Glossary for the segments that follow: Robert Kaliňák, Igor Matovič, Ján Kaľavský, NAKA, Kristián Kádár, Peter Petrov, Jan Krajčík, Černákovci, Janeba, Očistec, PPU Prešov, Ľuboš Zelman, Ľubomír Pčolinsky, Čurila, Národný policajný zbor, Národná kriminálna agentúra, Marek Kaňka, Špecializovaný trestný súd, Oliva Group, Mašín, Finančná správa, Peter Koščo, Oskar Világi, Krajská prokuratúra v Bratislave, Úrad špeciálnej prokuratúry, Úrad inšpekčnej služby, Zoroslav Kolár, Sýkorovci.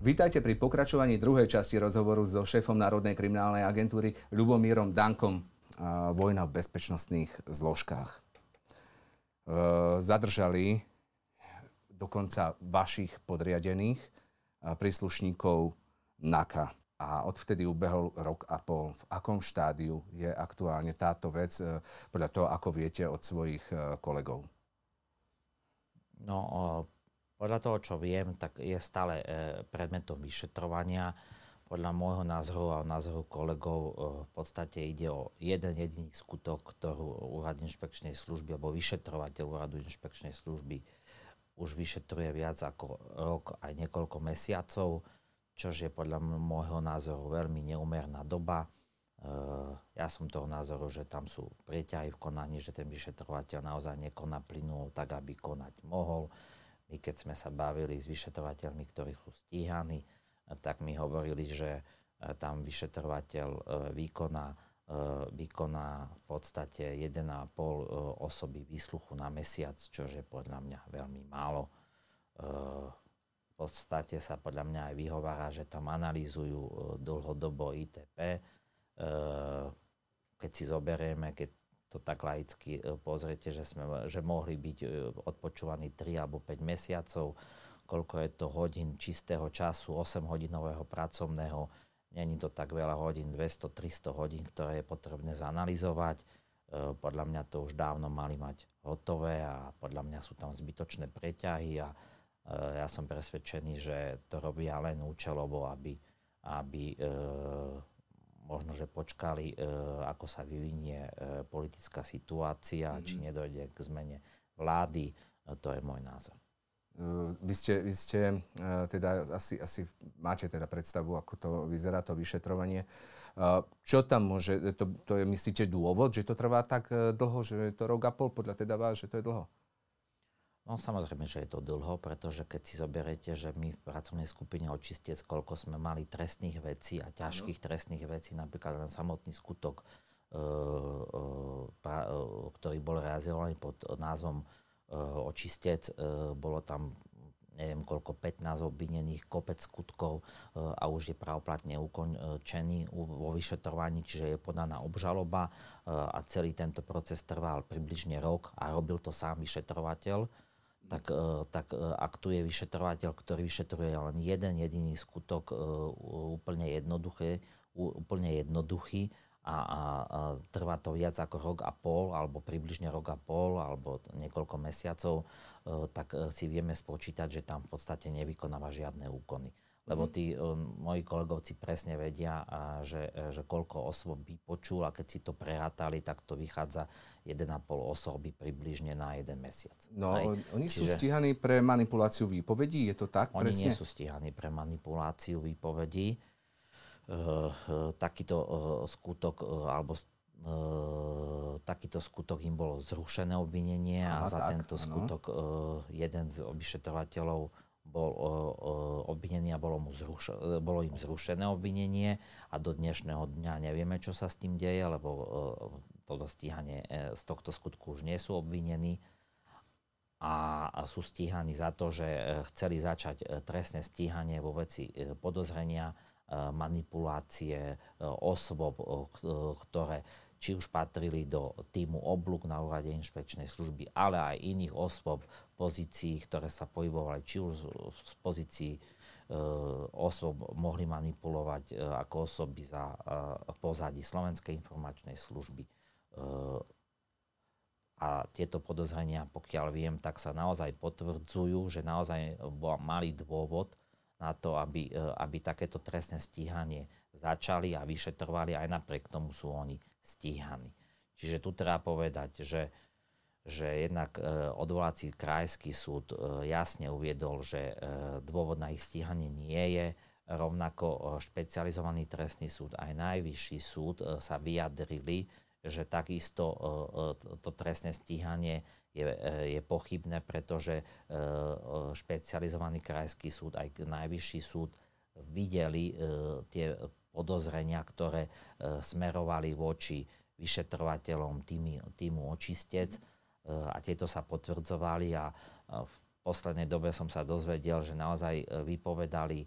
Vítajte pri pokračovaní druhej časti rozhovoru so šéfom Národnej kriminálnej agentúry Ľubomírom Daňkom. Vojna v bezpečnostných zložkách. Zadržali dokonca vašich podriadených príslušníkov NAKA. A odvtedy ubehol rok a pol. V akom štádiu je aktuálne táto vec, podľa toho, ako viete od svojich kolegov? No, podľa toho, čo viem, tak je stále predmetom vyšetrovania. Podľa môjho názoru a názoru kolegov v podstate ide o jeden jediný skutok, ktorú Úrad inšpekčnej služby alebo vyšetrovateľ Úradu inšpekčnej služby už vyšetruje viac ako rok aj niekoľko mesiacov, čo je podľa môjho názoru veľmi neúmerná doba. Ja som toho názoru, že tam sú prieťahy v konaní, že ten vyšetrovateľ naozaj nekoná plynulo tak, aby konať mohol. My keď sme sa bavili s vyšetrovateľmi, ktorí sú stíhaní, tak mi hovorili, že tam vyšetrovateľ vykoná v podstate 1,5 osoby výsluchu na mesiac, čo je podľa mňa veľmi málo. V podstate sa podľa mňa aj vyhovára, že tam analýzujú dlhodobo ITP. Keď si zoberieme, keď to tak laicky pozriete, že mohli byť odpočúvaní 3 alebo 5 mesiacov, koľko je to hodín čistého času, 8-hodinového pracovného, není to tak veľa hodín, 200-300 hodín, ktoré je potrebné zanalizovať. Podľa mňa to už dávno mali mať hotové a podľa mňa sú tam zbytočné preťahy a ja som presvedčený, že to robia len účelovo, možno, že počkali, ako sa vyvinie politická situácia, či nedojde k zmene vlády. To je môj názor. Vy máte teda predstavu, ako to vyzerá to vyšetrovanie. Čo tam môže, to je myslíte dôvod, že to trvá tak dlho, že je to rok a pol podľa teda vás, že to je dlho? No samozrejme, že je to dlho, pretože keď si zoberiete, že my v pracovnej skupine Očistec, koľko sme mali trestných vecí a ťažkých trestných vecí, napríklad len samotný skutok, ktorý bol realizovaný pod názvom Očistec, bolo tam neviem koľko, 15 obvinených, kopec skutkov a už je právoplatne ukončený vo vyšetrovaní, čiže je podaná obžaloba a celý tento proces trval približne rok a robil to sám vyšetrovateľ. Tak ak tu je vyšetrovateľ, ktorý vyšetruje len jeden jediný skutok, úplne jednoduchý a trvá to viac ako rok a pol, alebo približne rok a pol, alebo niekoľko mesiacov, tak si vieme spočítať, že tam v podstate nevykonáva žiadne úkony. Lebo tí moji kolegovci presne vedia, že koľko osôb by počul a keď si to prerátali, tak to vychádza 1,5 osoby približne na jeden mesiac. Oni sú stíhaní pre manipuláciu výpovedí, je to tak? Oni presne nie sú stíhaní pre manipuláciu výpovedí. Takýto skutok im bolo zrušené obvinenie a za tento skutok jeden z vyšetrovateľov bol obvinený a bolo im zrušené obvinenie a do dnešného dňa nevieme, čo sa s tým deje, lebo toto stíhanie z tohto skutku už nie sú obvinení a sú stíhaní za to, že chceli začať trestné stíhanie vo veci podozrenia manipulácie osôb, ktoré či už patrili do týmu oblúk na úrade inšpekčnej služby, ale aj iných osôb v pozícii, ktoré sa pohybovali, či už z pozícií osôb mohli manipulovať ako osoby za pozadí Slovenskej informačnej služby. A tieto podozrenia, pokiaľ viem, tak sa naozaj potvrdzujú, že naozaj mali dôvod na to, aby takéto trestné stíhanie začali a vyšetrovali, aj napriek tomu sú oni stíhaní. Čiže tu treba povedať, že jednak odvolací krajský súd jasne uviedol, že dôvod na ich stíhanie nie je, rovnako špecializovaný trestný súd, aj najvyšší súd sa vyjadrili, že takisto to trestné stíhanie je pochybné, pretože špecializovaný krajský súd aj najvyšší súd videli tie podozrenia, ktoré smerovali voči vyšetrovateľom týmu Očistec a tieto sa potvrdzovali a v poslednej dobe som sa dozvedel, že naozaj vypovedali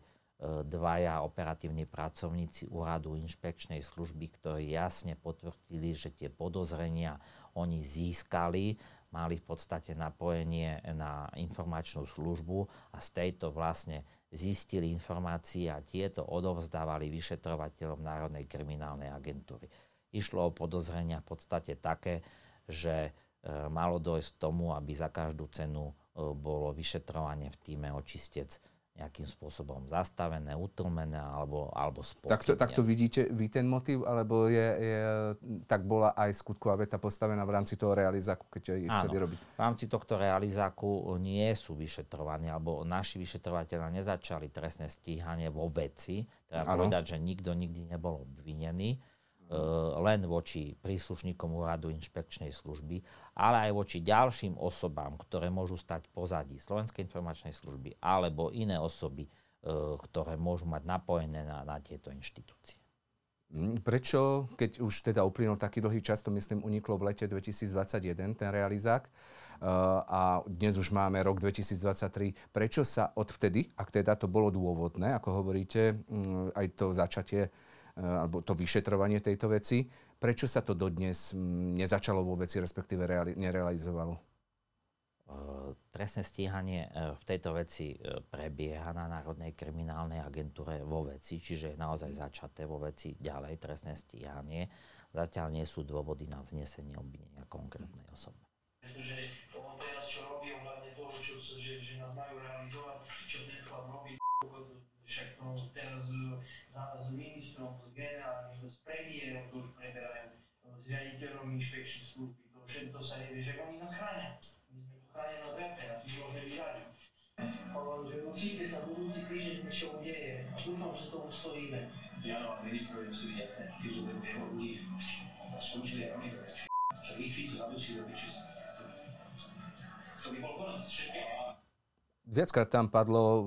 dvaja operatívni pracovníci Úradu inšpekčnej služby, ktorí jasne potvrdili, že tie podozrenia oni získali, mali v podstate napojenie na informačnú službu a z tejto vlastne zistili informácie a tieto odovzdávali vyšetrovateľom Národnej kriminálnej agentúry. Išlo o podozrenia v podstate také, že malo dôjsť tomu, aby za každú cenu bolo vyšetrovanie v týme Očistec nejakým spôsobom zastavené, utlmené alebo spochybnené. Takto vidíte vy ten motív, alebo tak bola aj skutková veta postavená v rámci toho realizáku, keď ich chceli robiť? V rámci tohto realizáku nie sú vyšetrovaní, alebo naši vyšetrovateľa nezačali trestné stíhanie vo veci. Treba povedať, že nikto nikdy nebol obvinený, len voči príslušníkom Úradu inšpekčnej služby, ale aj voči ďalším osobám, ktoré môžu stať pozadí Slovenskej informačnej služby alebo iné osoby, ktoré môžu mať napojené na tieto inštitúcie. Prečo, keď už teda uplynul taký dlhý čas, to myslím uniklo v lete 2021 ten realizák a dnes už máme rok 2023, prečo sa odvtedy, ak teda to bolo dôvodné, ako hovoríte, aj to začatie alebo to vyšetrovanie tejto veci, prečo sa to dodnes nezačalo vôbec, respektíve nerealizovalo? Trestné stíhanie v tejto veci prebieha na Národnej kriminálnej agentúre vo veci, čiže je naozaj začaté vo veci ďalej trestné stíhanie. Zatiaľ nie sú dôvody na vznesenie obvinenia konkrétnej osoby. Myslím, že ono teraz, čo robí, hlavne to, že nás majú realizovať, čo nechám robí, však teraz s ministrom, s generálnym, s premiérom, ktorý preberajú, s riaditeľom inšpekčnej služby, to všetko sa nevie, že oni nás chránia. My sme to chránia na zrte, nás ich môžeme vyžadiť. Že určite sa budúci týždeň niečo udeje a dúfam, že tomu stojíme. Ja no, ministrovi musí byť jasné, tí ľudia budú jeho ľudí, a skončili a robili to tak čo ich Fico zabudli do piči. To by bol konec všetkého. Viackrát tam padlo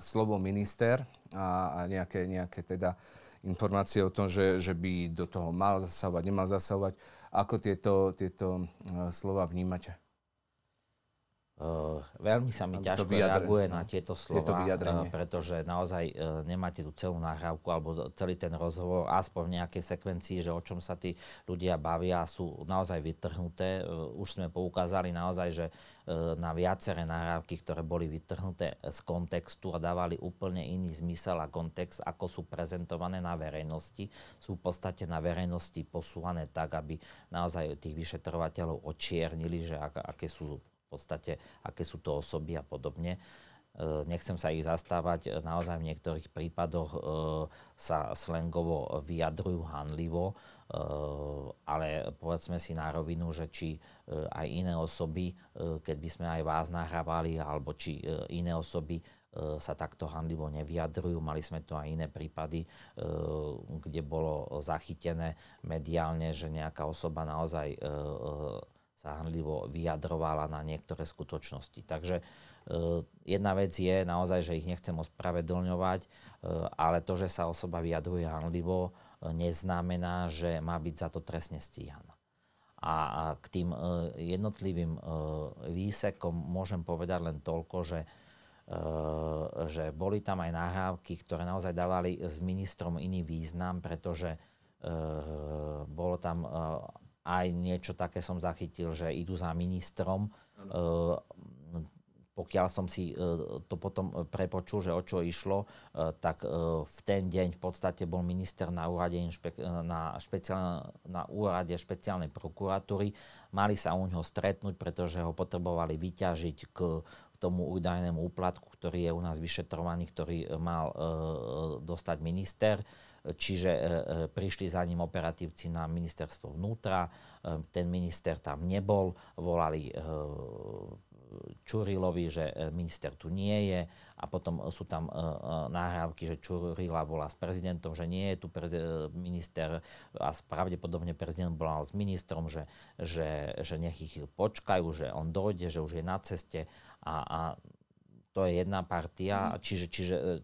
slovo minister a nejaké teda informácie o tom, že by do toho mal zasahovať, nemal zasahovať. Ako tieto slova vnímate? Veľmi sa mi ťažko reaguje na tieto slova, pretože naozaj nemáte tú celú nahrávku alebo celý ten rozhovor, aspoň v nejakej sekvencii, že o čom sa tí ľudia bavia, sú naozaj vytrhnuté. Už sme poukázali naozaj, že na viaceré nahrávky, ktoré boli vytrhnuté z kontextu a dávali úplne iný zmysel a kontext, ako sú prezentované na verejnosti. Sú v podstate na verejnosti posúvané tak, aby naozaj tých vyšetrovateľov očiernili, že aké sú v podstate, aké sú to osoby a podobne. Nechcem sa ich zastávať, naozaj v niektorých prípadoch sa slangovo vyjadrujú hanlivo, ale povedzme si na rovinu, že či aj iné osoby, keď by sme aj vás nahrávali, alebo či iné osoby sa takto hanlivo nevyjadrujú. Mali sme tu aj iné prípady, kde bolo zachytené mediálne, že nejaká osoba naozaj sa hanlivo vyjadrovala na niektoré skutočnosti. Takže jedna vec je naozaj, že ich nechcem ospravedlňovať, ale to, že sa osoba vyjadruje hanlivo, neznamená, že má byť za to trestne stíhaná. A k tým jednotlivým výsekom môžem povedať len toľko, že boli tam aj nahrávky, ktoré naozaj dávali s ministrom iný význam, pretože bolo tam aj niečo také som zachytil, že idú za ministrom. Pokiaľ som si to potom prepočul, že o čo išlo, tak v ten deň v podstate bol minister na úrade, na úrade špeciálnej prokuratúry. Mali sa u ňoho stretnúť, pretože ho potrebovali vyťažiť k tomu údajnému úplatku, ktorý je u nás vyšetrovaný, ktorý mal dostať minister. Čiže prišli za ním operatívci na ministerstvo vnútra. Ten minister tam nebol, volali Čurilovi, že minister tu nie je, a potom sú tam nahrávky, že Čurila bola s prezidentom, že nie je tu minister, a pravdepodobne prezident bola s ministrom, že nech ich počkajú, že on dojde, že už je na ceste, a to je jedna partia, čiže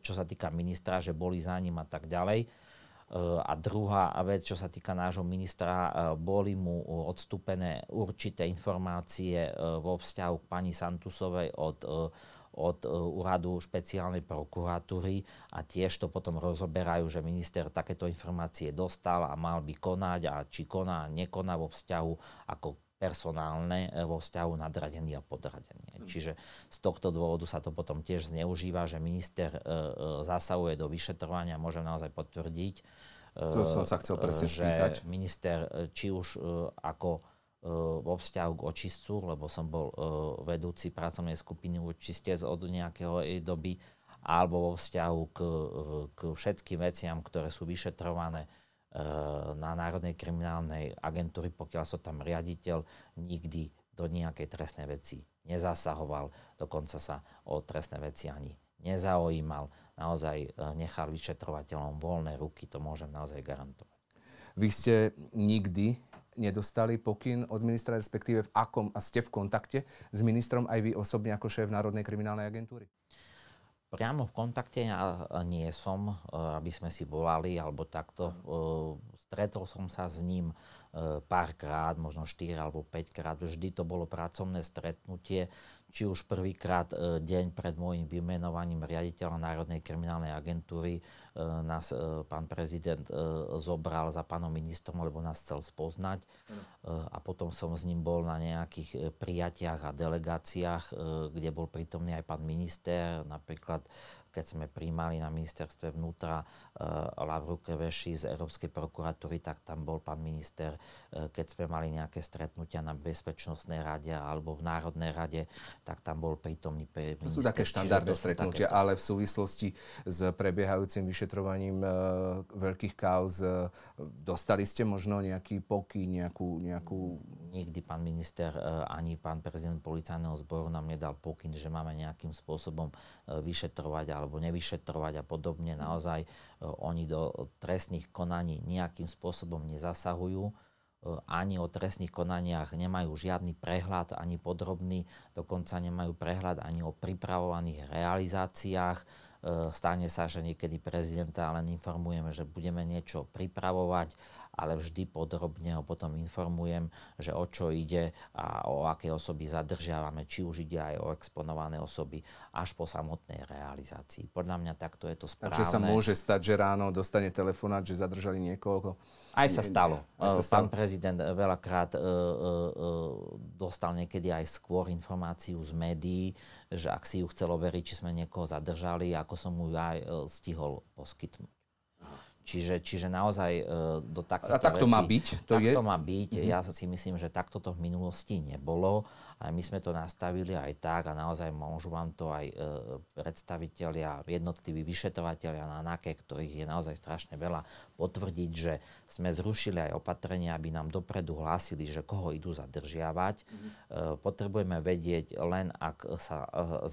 čo sa týka ministra, že boli za ním a tak ďalej. A druhá vec, čo sa týka nášho ministra, boli mu odstúpené určité informácie vo vzťahu k pani Santusovej od od Úradu špeciálnej prokuratúry a tiež to potom rozoberajú, že minister takéto informácie dostal a mal by konať a či koná a nekoná vo vzťahu ako personálne vo vzťahu nadradený a podradený. Čiže z tohto dôvodu sa to potom tiež zneužíva, že minister zasahuje do vyšetrovania, môžem naozaj potvrdiť, to som sa chcel presne spýtať, že minister či už ako vo vzťahu k Očistcu, lebo som bol vedúci pracovnej skupiny Očistec od nejakého doby, alebo vo vzťahu k všetkým veciam, ktoré sú vyšetrované na Národnej kriminálnej agentúre, pokiaľ som tam riaditeľ, nikdy do nejakej trestnej veci nezasahoval, dokonca sa o trestné veci ani nezaujímal. Naozaj nechal vyšetrovateľom voľné ruky, to môžem naozaj garantovať. Vy ste nikdy nedostali pokyn od ministra, respektíve v akom a ste v kontakte s ministrom aj vy osobne ako šéf Národnej kriminálnej agentúry? Priamo v kontakte ja nie som, aby sme si volali alebo takto. Stretol som sa s ním párkrát, možno 4 alebo 5 krát. Vždy to bolo pracovné stretnutie, či už prvýkrát deň pred môjim vymenovaním riaditeľa Národnej kriminálnej agentúry nás pán prezident zobral za pánom ministrom, lebo nás chcel spoznať. A potom som s ním bol na nejakých prijatiach a delegáciách, kde bol prítomný aj pán minister. Napríklad, keď sme prijímali na Ministerstve vnútra Lauru Kövesi z Európskej prokuratúry, tak tam bol pán minister. Keď sme mali nejaké stretnutia na Bezpečnostnej rade alebo v Národnej rade, tak tam bol prítomný minister. To sú také štandardné stretnutia, ale v súvislosti s prebiehajúcim vyšetrovaním veľkých kauz dostali ste možno nejaký pokyn, nejakú... Nikdy pán minister ani pán prezident policajného zboru nám nedal pokyn, že máme nejakým spôsobom vyšetrovať alebo nevyšetrovať a podobne. Naozaj oni do trestných konaní nejakým spôsobom nezasahujú. Ani o trestných konaniach nemajú žiadny prehľad, ani podrobný. Dokonca nemajú prehľad ani o pripravovaných realizáciách. Stane sa, že niekedy prezidenta len informujeme, že budeme niečo pripravovať, ale vždy podrobne ho potom informujem, že o čo ide a o aké osoby zadržiavame, či už ide aj o exponované osoby, až po samotnej realizácii. Podľa mňa takto je to správne. Takže sa môže stať, že ráno dostane telefonát, že zadržali niekoho. Aj sa stalo. Pán prezident veľakrát dostal niekedy aj skôr informáciu z médií, že ak si ju chcel overiť, či sme niekoho zadržali, ako som mu aj stihol poskytnúť. Čiže naozaj do takýchto vecí... A tak to má byť? To má byť. Ja si myslím, že takto to v minulosti nebolo. A my sme to nastavili aj tak a naozaj môžu vám to aj predstavitelia, jednotliví vyšetrovateľia na NAKE, ktorých je naozaj strašne veľa, potvrdiť, že sme zrušili aj opatrenia, aby nám dopredu hlásili, že koho idú zadržiavať. Potrebujeme vedieť len, ak sa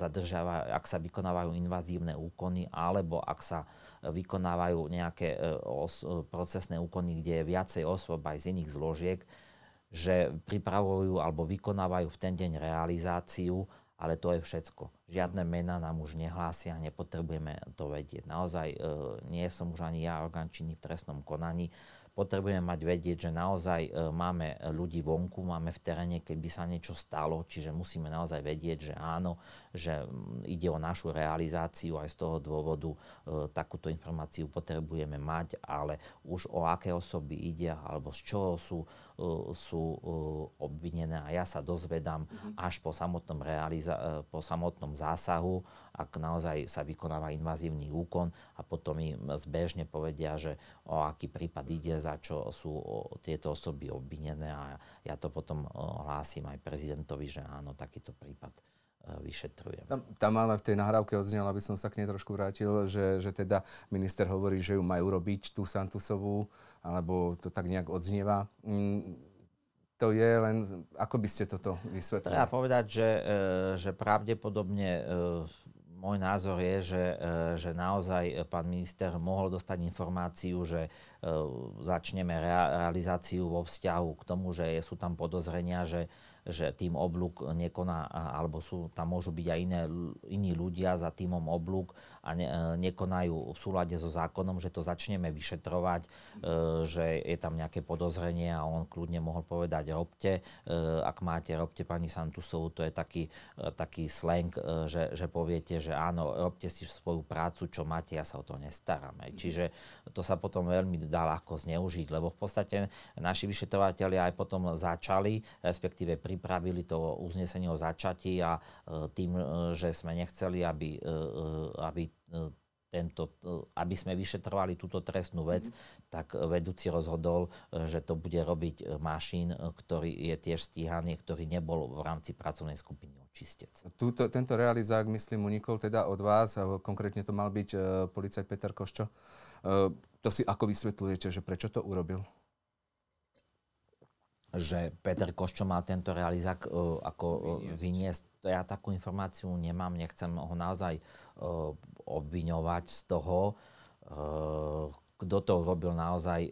zadržiavajú, ak sa vykonávajú invazívne úkony alebo ak sa vykonávajú nejaké procesné úkony, kde je viacej osôb aj z iných zložiek, že pripravujú alebo vykonávajú v ten deň realizáciu, ale to je všetko. Žiadne mená nám už nehlásia, nepotrebujeme to vedieť. Naozaj nie som už ani ja orgán činný v trestnom konaní. Potrebujeme mať vedieť, že naozaj máme ľudí vonku, máme v teréne, keby sa niečo stalo, čiže musíme naozaj vedieť, že áno, že ide o našu realizáciu, aj z toho dôvodu takúto informáciu potrebujeme mať, ale už o aké osoby ide, alebo z čoho sú obvinené a ja sa dozvedám až po samotnom zásahu, ak naozaj sa vykonáva invazívny úkon a potom im zbežne povedia, že o aký prípad ide, za čo sú tieto osoby obvinené a ja to potom hlásim aj prezidentovi, že áno, takýto prípad vyšetrujem. Tam ale v tej nahrávke odznelo, aby som sa k nej trošku vrátil, že teda minister hovorí, že ju majú robiť, tú Santusovú, alebo to tak nejak odznieva. To je len, ako by ste toto vysvetlili? Treba povedať, že pravdepodobne môj názor je, že naozaj pán minister mohol dostať informáciu, že začneme realizáciu vo vzťahu k tomu, že sú tam podozrenia, že tým oblúk nekoná, alebo sú, tam môžu byť aj iní ľudia za týmom oblúk a nekonajú v súlade so zákonom, že to začneme vyšetrovať, že je tam nejaké podozrenie a on kľudne mohol povedať robte, ak máte, robte pani Santusovú, to je taký slang, že poviete, že áno, robte si svoju prácu, čo máte, ja sa o to nestaram. Čiže to sa potom veľmi dá ľahko zneužiť, lebo v podstate naši vyšetrovatelia aj potom začali, respektíve pripravili to uznesenie o začatí a tým, že sme nechceli, aby sme vyšetrovali túto trestnú vec, tak vedúci rozhodol, že to bude robiť Mašín, ktorý je tiež stíhaný, ktorý nebol v rámci pracovnej skupiny Očistec. Tento realizák, myslím, unikol teda od vás, a konkrétne to mal byť policajt Peter Koščo. To si ako vysvetľujete, že prečo to urobil? Že Peter Koščo mal tento realizák vyniesť. Ja takú informáciu nemám, nechcem ho naozaj obviňovať z toho. Kto to robil naozaj,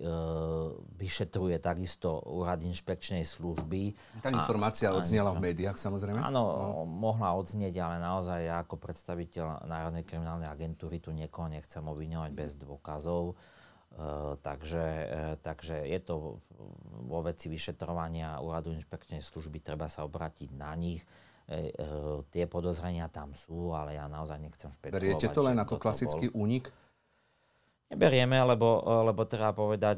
vyšetruje takisto Úrad inšpekčnej služby. Tá informácia odznela v médiách, samozrejme? Áno, mohla odznieť, ale naozaj ja ako predstaviteľ Národnej kriminálnej agentúry tu niekoho nechcem obviňovať bez dôkazov. Takže je to vo veci vyšetrovania Úradu inšpekčnej služby, treba sa obrátiť na nich. Tie podozrenia tam sú, ale ja naozaj nechcem špekulovať. Beriete to len ako klasický únik? Neberieme, lebo treba povedať,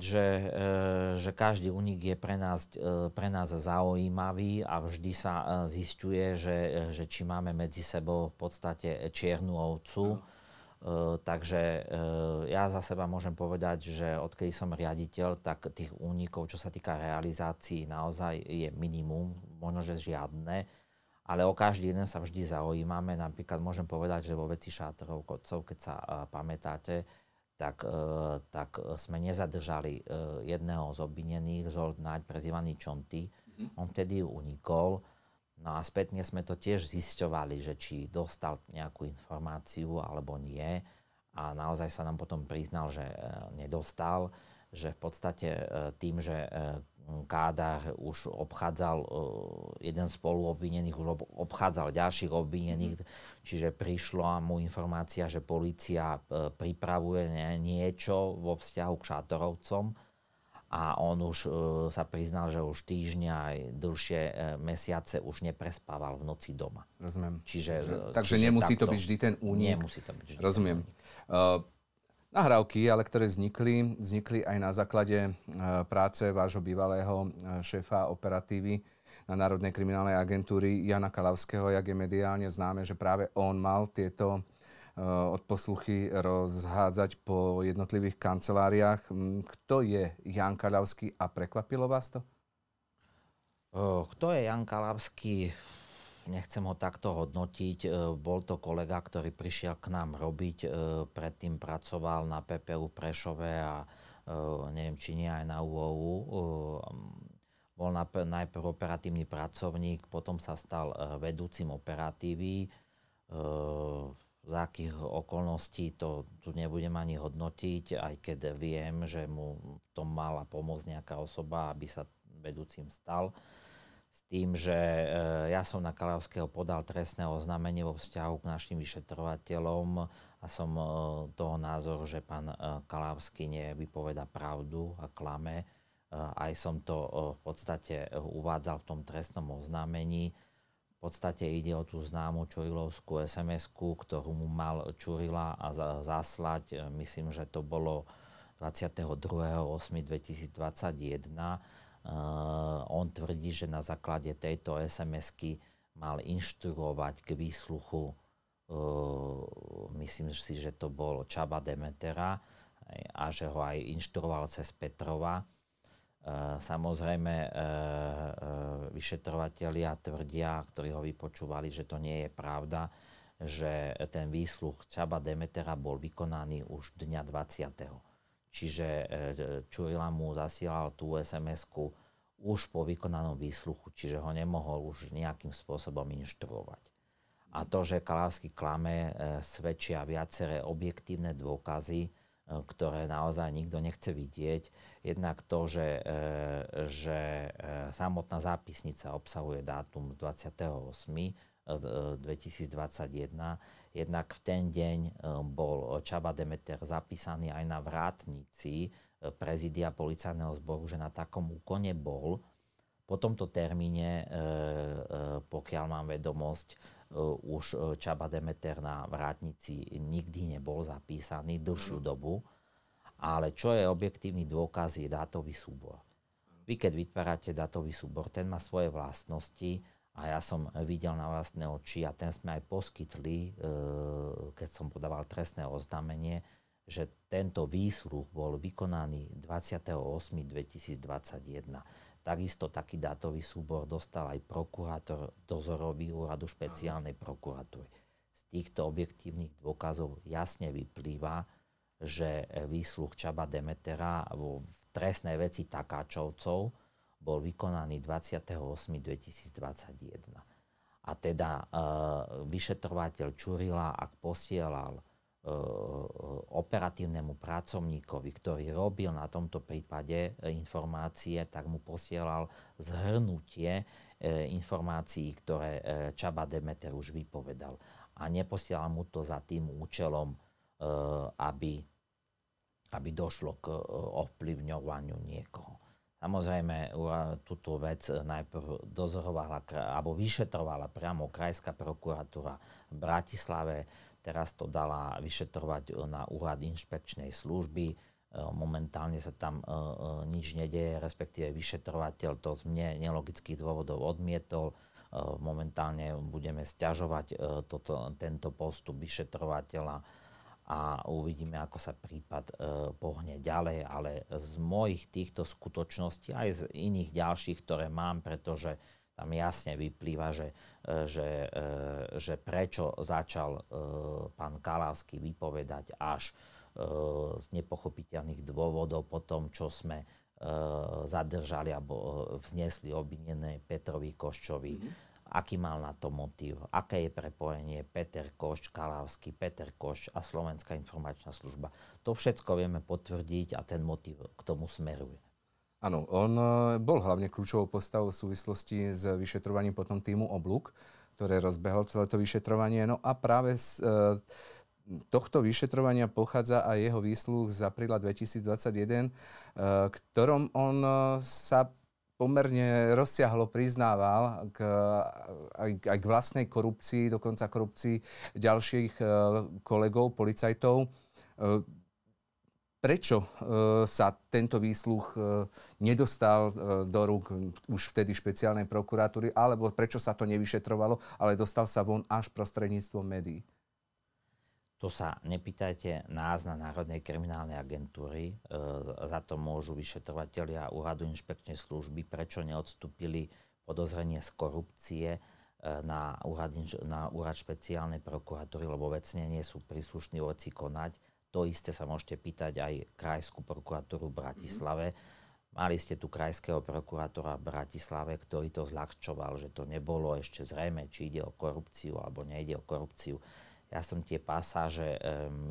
že každý únik je pre nás zaujímavý a vždy sa zisťuje, že či máme medzi sebou v podstate čiernu ovcu. Takže ja za seba môžem povedať, že odkedy som riaditeľ, tak tých únikov, čo sa týka realizácií, naozaj je minimum, možno že žiadne, ale o každý jeden sa vždy zaujímame. Napríklad môžem povedať, že vo veci Šátorovcov, keď sa pamätáte, tak sme nezadržali jedného z obvinených, Žolt Naď, prezývaný Čonty. On vtedy unikol. No a spätne sme to tiež zisťovali, že či dostal nejakú informáciu alebo nie. A naozaj sa nám potom priznal, že nedostal, že v podstate tým, že Kádár už obchádzal, jeden spoluobvinených už obchádzal ďalších obvinených, čiže prišla mu informácia, že polícia pripravuje niečo vo vzťahu k Šátorovcom. A on už sa priznal, že už týždňa aj dlhšie mesiace už neprespával v noci doma. Rozumiem. Takže nemusí to byť vždy ten únik. Nemusí to byť vždy. Rozumiem. Nahrávky, ale ktoré vznikli aj na základe práce vášho bývalého šéfa operatívy na Národnej kriminálnej agentúry Jána Kaľavského, jak je mediálne známe, že práve on mal tieto odposluchy rozhádzať po jednotlivých kanceláriách. Kto je Ján Kaľavský a prekvapilo vás to? Kto je Ján Kaľavský? Nechcem ho takto hodnotiť. Bol to kolega, ktorý prišiel k nám robiť. Predtým pracoval na PPU Prešove a neviem, či nie aj na UOU. Bol najprv operatívny pracovník, potom sa stal vedúcim operatívy. Za akých okolností to tu nebudem ani hodnotiť, aj keď viem, že mu v tom mala pomôcť nejaká osoba, aby sa vedúcim stal. S tým, že ja som na Kaľavského podal trestné oznámenie vo vzťahu k našim vyšetrovateľom a som toho názoru, že pán Kaľavský nevypoveda pravdu a klame. Aj som to v podstate uvádzal v tom trestnom oznámení. V podstate ide o tú známu čurilovskú SMS-ku, ktorú mu mal Čurila a zaslať. Myslím, že to bolo 22.8.2021. On tvrdí, že na základe tejto SMS-ky mal inštruovať k výsluchu, myslím si, že to bol Čaba Demetera a že ho aj inštruoval cez Petrova. Samozrejme, vyšetrovatelia tvrdia, ktorí ho vypočúvali, že to nie je pravda, že ten výsluch Čaba Demetera bol vykonaný už dňa 20. Čiže Čurila mu zasielal tú SMS-ku už po vykonanom výsluchu, čiže ho nemohol už nejakým spôsobom inštruovať. A to, že Kaľavský klame, svedčia viaceré objektívne dôkazy, ktoré naozaj nikto nechce vidieť. Jednak to, že samotná zápisnica obsahuje dátum 28. 2021. Jednak v ten deň bol Čaba Demeter zapísaný aj na vrátnici prezidia policajného zboru, že na takom úkone bol. Po tomto termíne, pokiaľ mám vedomosť, už Čaba Demeter na vrátnici nikdy nebol zapísaný dlhšiu dobu, ale čo je objektívny dôkaz, je dátový súbor. Vy keď vytvárate dátový súbor, ten má svoje vlastnosti a ja som videl na vlastné oči a ten sme aj poskytli, keď som podával trestné oznámenie, že tento výsluh bol vykonaný 28. 2021. Takisto taký dátový súbor dostal aj prokurátor dozorový úradu špeciálnej prokuratúry. Z týchto objektívnych dôkazov jasne vyplýva, že výsluh Čaba Demetera v trestnej veci Takáčovcov bol vykonaný 28. 2021. A teda vyšetrovateľ Čurila, ak posielal operatívnemu pracovníkovi, ktorý robil na tomto prípade informácie, tak mu posielal zhrnutie informácií, ktoré Čaba Demeter už vypovedal. A neposielal mu to za tým účelom, aby došlo k ovplyvňovaniu niekoho. Samozrejme, túto vec najprv dozorovala alebo vyšetrovala priamo Krajská prokuratúra v Bratislave. Teraz to dala vyšetrovať na Úrad inšpekčnej služby. Momentálne sa tam nič nedeje, respektíve vyšetrovateľ to z mne nelogických dôvodov odmietol. Momentálne budeme sťažovať tento postup vyšetrovateľa a uvidíme, ako sa prípad pohne ďalej. Ale z mojich týchto skutočností, aj z iných ďalších, ktoré mám, pretože tam jasne vyplýva, že prečo začal pán Kaľavský vypovedať až z nepochopiteľných dôvodov po tom, čo sme zadržali alebo vznesli obvinené Petrovi Koščovi. Aký mal na to motív, aké je prepojenie Peter Košč, Kaľavský, Peter Košč a Slovenská informačná služba. To všetko vieme potvrdiť a ten motív k tomu smeruje. Áno, on bol hlavne kľúčovou postavou v súvislosti s vyšetrovaním potom týmu Oblúk, ktoré rozbehol celé to vyšetrovanie. No a práve z tohto vyšetrovania pochádza aj jeho výsluh z apríla 2021, ktorom on sa pomerne rozsiahlo priznával aj k vlastnej korupcii, dokonca korupcii ďalších kolegov, policajtov. Prečo sa tento výsluh nedostal do rúk už vtedy špeciálnej prokuratúry, alebo prečo sa to nevyšetrovalo, ale dostal sa von až prostredníctvom médií? To sa nepýtajte nás na Národnej kriminálnej agentúry. Za to môžu vyšetrovatelia Úradu inšpekčnej služby, prečo neodstúpili podozrenie z korupcie na Úrad špeciálnej prokuratúry, lebo vecne nie sú príslušní voci konať. To isté sa môžete pýtať aj Krajskú prokuratúru v Bratislave. Mali ste tu krajského prokurátora v Bratislave, ktorý to zľahčoval, že to nebolo ešte zrejme, či ide o korupciu alebo nejde o korupciu. Ja som tie pasáže,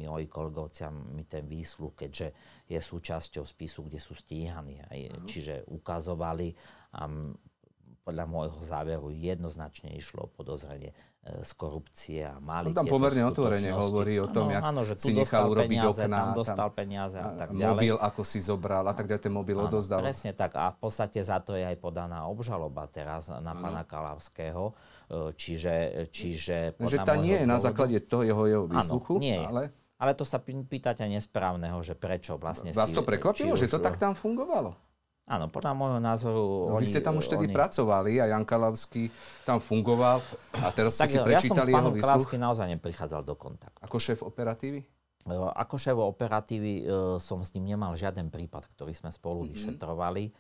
moji kolegovcia mi ten výsluh, keďže je súčasťou spisu, kde sú stíhaní, čiže ukazovali a podľa môjho záveru jednoznačne išlo o podozrenie z korupcie a mali. On tam pomerne otvorene hovorí o tom, jak si nechal urobiť okná. Tam dostal peniaze a tak ďalej. Mobil, ako si zobral a tak ďalej, ten mobil odozdal. Presne tak a v podstate za to je aj podaná obžaloba teraz na pána Kaľavského. Čiže podľa môjho tá nie je na základe toho jeho výsluchu, ale to sa pýtate nesprávneho, že prečo vlastne si... Vás to prekvapilo, že to tak tam fungovalo? Áno, podľa môjho názoru... No, vy ste tam už tedy pracovali a Ján Kaľavský tam fungoval a teraz ste si prečítali jeho výsluh. Ja som s pánom Kaľavským naozaj neprichádzal do kontaktu. Ako šéf operatívy? Ako šéf operatívy som s ním nemal žiaden prípad, ktorý sme spolu vyšetrovali.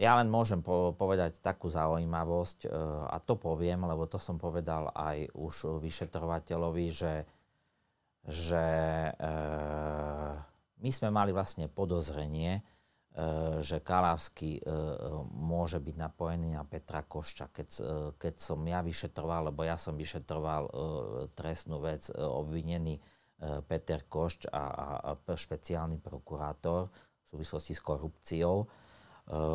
Ja len môžem povedať takú zaujímavosť a to poviem, lebo to som povedal aj už vyšetrovateľovi, že my sme mali vlastne podozrenie, že Kaľavský môže byť napojený na Petra Košča. Keď som ja vyšetroval, lebo ja som vyšetroval trestnú vec obvinený Peter Koščo a špeciálny prokurátor v súvislosti s korupciou.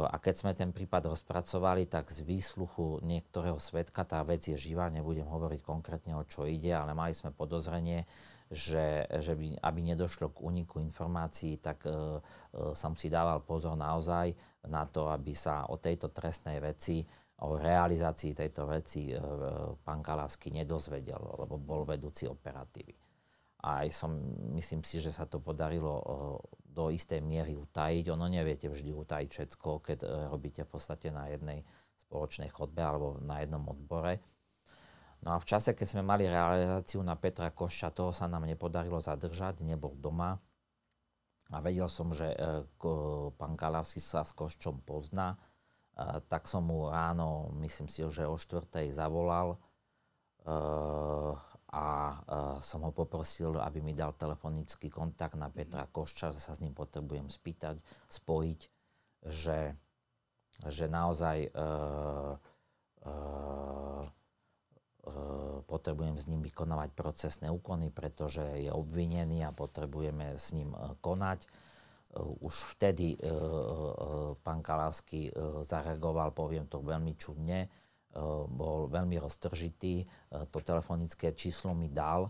A keď sme ten prípad rozpracovali, tak z výsluchu niektorého svedka, tá vec je živá, nebudem hovoriť konkrétne, o čo ide, ale mali sme podozrenie, že by, aby nedošlo k úniku informácií, tak som si dával pozor naozaj na to, aby sa o tejto trestnej veci, o realizácii tejto veci pán Kaľavský nedozvedel, lebo bol vedúci operatívy. A aj som, myslím si, že sa to podarilo do istej miery utajiť. Ono neviete vždy utajiť všetko, keď robíte v podstate na jednej spoločnej chodbe alebo na jednom odbore. No a v čase, keď sme mali realizáciu na Petra Košča, toho sa nám nepodarilo zadržať, nebol doma. A vedel som, že pán Kaľavský sa s Koščom pozná, tak som mu ráno, myslím si, že o 4:00 zavolal, a som ho poprosil, aby mi dal telefonický kontakt na Petra Košča, že sa s ním potrebujem spýtať, spojiť, že naozaj potrebujem s ním vykonávať procesné úkony, pretože je obvinený a potrebujeme s ním konať. Už vtedy pán Kaľavský zareagoval, poviem to veľmi čudne, bol veľmi roztržitý, to telefonické číslo mi dal,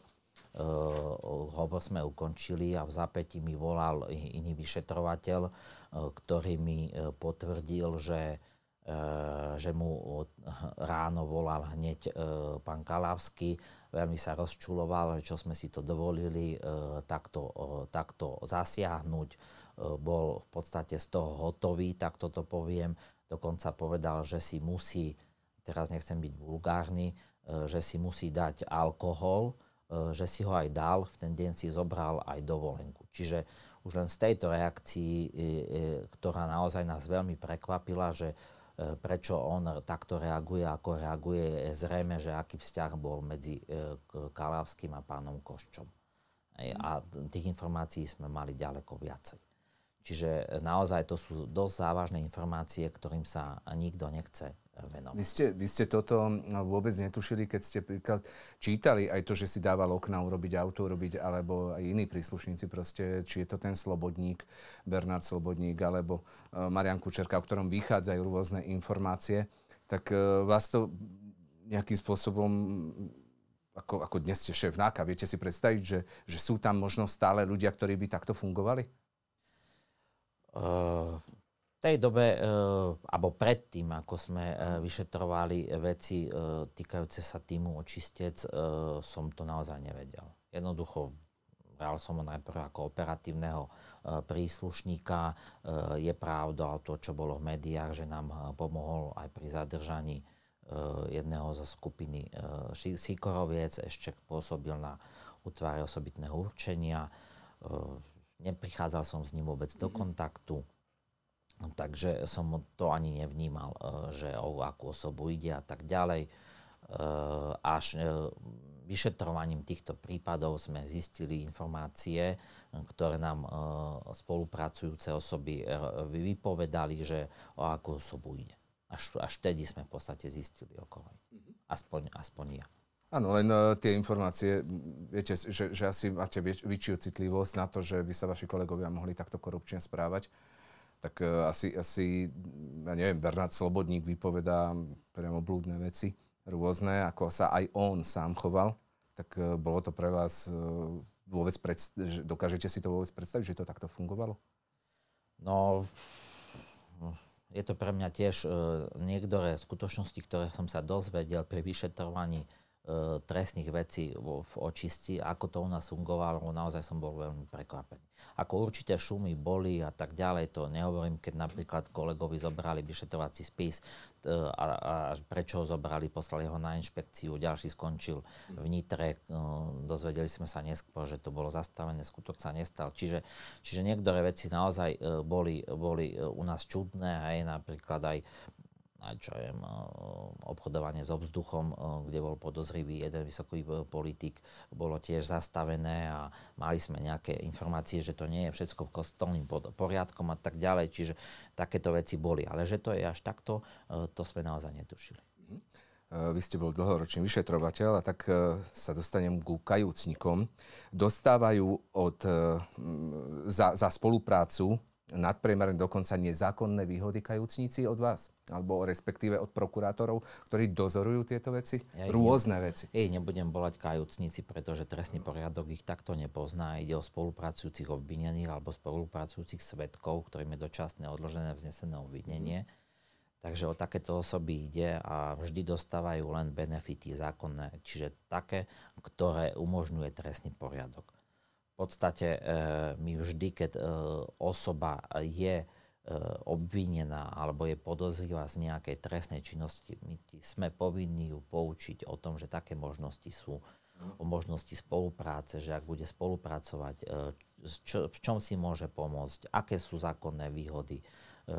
hovor sme ukončili a v zápätí mi volal iný vyšetrovateľ, ktorý mi potvrdil, že mu ráno volal hneď pán Kaľavský, veľmi sa rozčuloval, čo sme si to dovolili takto zasiahnuť, bol v podstate z toho hotový, tak toto poviem, dokonca povedal, že si musí, teraz nechcem byť vulgárny, že si musí dať alkohol, že si ho aj dal, v ten deň si zobral aj dovolenku. Čiže už len z tejto reakcii, ktorá naozaj nás veľmi prekvapila, že prečo on takto reaguje, ako reaguje, je zrejme, že aký vzťah bol medzi Kaľavským a pánom Koščom. A tých informácií sme mali ďaleko viacej. Čiže naozaj to sú dosť závažné informácie, ktorým sa nikto nechce venovať. Vy ste toto vôbec netušili, keď ste čítali aj to, že si dával okna urobiť, auto urobiť, alebo aj iní príslušníci proste, či je to ten Slobodník, Bernard Slobodník, alebo Marián Kučerka, o ktorom vychádzajú rôzne informácie, tak vás to nejakým spôsobom... Ako dnes ste šéf NAKA, viete si predstaviť, že sú tam možno stále ľudia, ktorí by takto fungovali? V tej dobe, alebo predtým, ako sme vyšetrovali veci týkajúce sa týmu Očistec, som to naozaj nevedel. Jednoducho, bral som ho najprv ako operatívneho príslušníka. Je pravda to, čo bolo v médiách, že nám pomohol aj pri zadržaní jedného zo skupiny Sýkoroviec, ešte pôsobil na útvare osobitného určenia. Neprichádzal som s ním vôbec do kontaktu, takže som to ani nevnímal, že o akú osobu ide a tak ďalej. Až vyšetrovaním týchto prípadov sme zistili informácie, ktoré nám spolupracujúce osoby vypovedali, že o akú osobu ide. Až vtedy sme v podstate zistili, o koho. Aspoň ja. Áno, len tie informácie, viete, že asi máte väčšiu citlivosť na to, že by sa vaši kolegovia mohli takto korupčne správať. Tak asi ja neviem, Bernard Slobodník vypovedá priamo blúdne veci rôzne, ako sa aj on sám choval. Tak bolo to pre vás vôbec, dokážete si to vôbec predstaviť, že to takto fungovalo? No... Je to pre mňa tiež niektoré skutočnosti, ktoré som sa dozvedel pri vyšetrovaní trestných vecí v Očistci, ako to u nás fungovalo, naozaj som bol veľmi prekvapený. Ako určité šumy boli a tak ďalej, to nehovorím, keď napríklad kolegovi zobrali vyšetrovací spis a prečo ho zobrali, poslali ho na inšpekciu, ďalší skončil v Nitre, dozvedeli sme sa neskôr, že to bolo zastavené, skutok sa nestal. Čiže niektoré veci naozaj boli u nás čudné, aj napríklad aj čo viem, obchodovanie s obzduchom, kde bol podozrivý jeden vysoký politik, bolo tiež zastavené a mali sme nejaké informácie, že to nie je všetko kostolným poriadkom a tak ďalej, čiže takéto veci boli. Ale že to je až takto, to sme naozaj netušili. vy ste bol dlhoročný vyšetrovateľ, a tak sa dostanem k kajúcnikom. Dostávajú za spoluprácu nadpriemerne, dokonca nezákonné výhody kajúcnici od vás? Alebo respektíve od prokurátorov, ktorí dozorujú tieto veci? Rôzne veci. Ja nebudem volať kajúcnici, pretože trestný poriadok ich takto nepozná. Ide o spolupracujúcich obvinených alebo spolupracujúcich svedkov, ktorým je dočasné odložené vznesené obvinenie. Takže o takéto osoby ide a vždy dostávajú len benefity zákonné, čiže také, ktoré umožňuje trestný poriadok. V podstate my vždy, keď osoba je obvinená alebo je podozrivá z nejakej trestnej činnosti, my sme povinní ju poučiť o tom, že také možnosti sú, o možnosti spolupráce, že ak bude spolupracovať, v čom si môže pomôcť, aké sú zákonné výhody,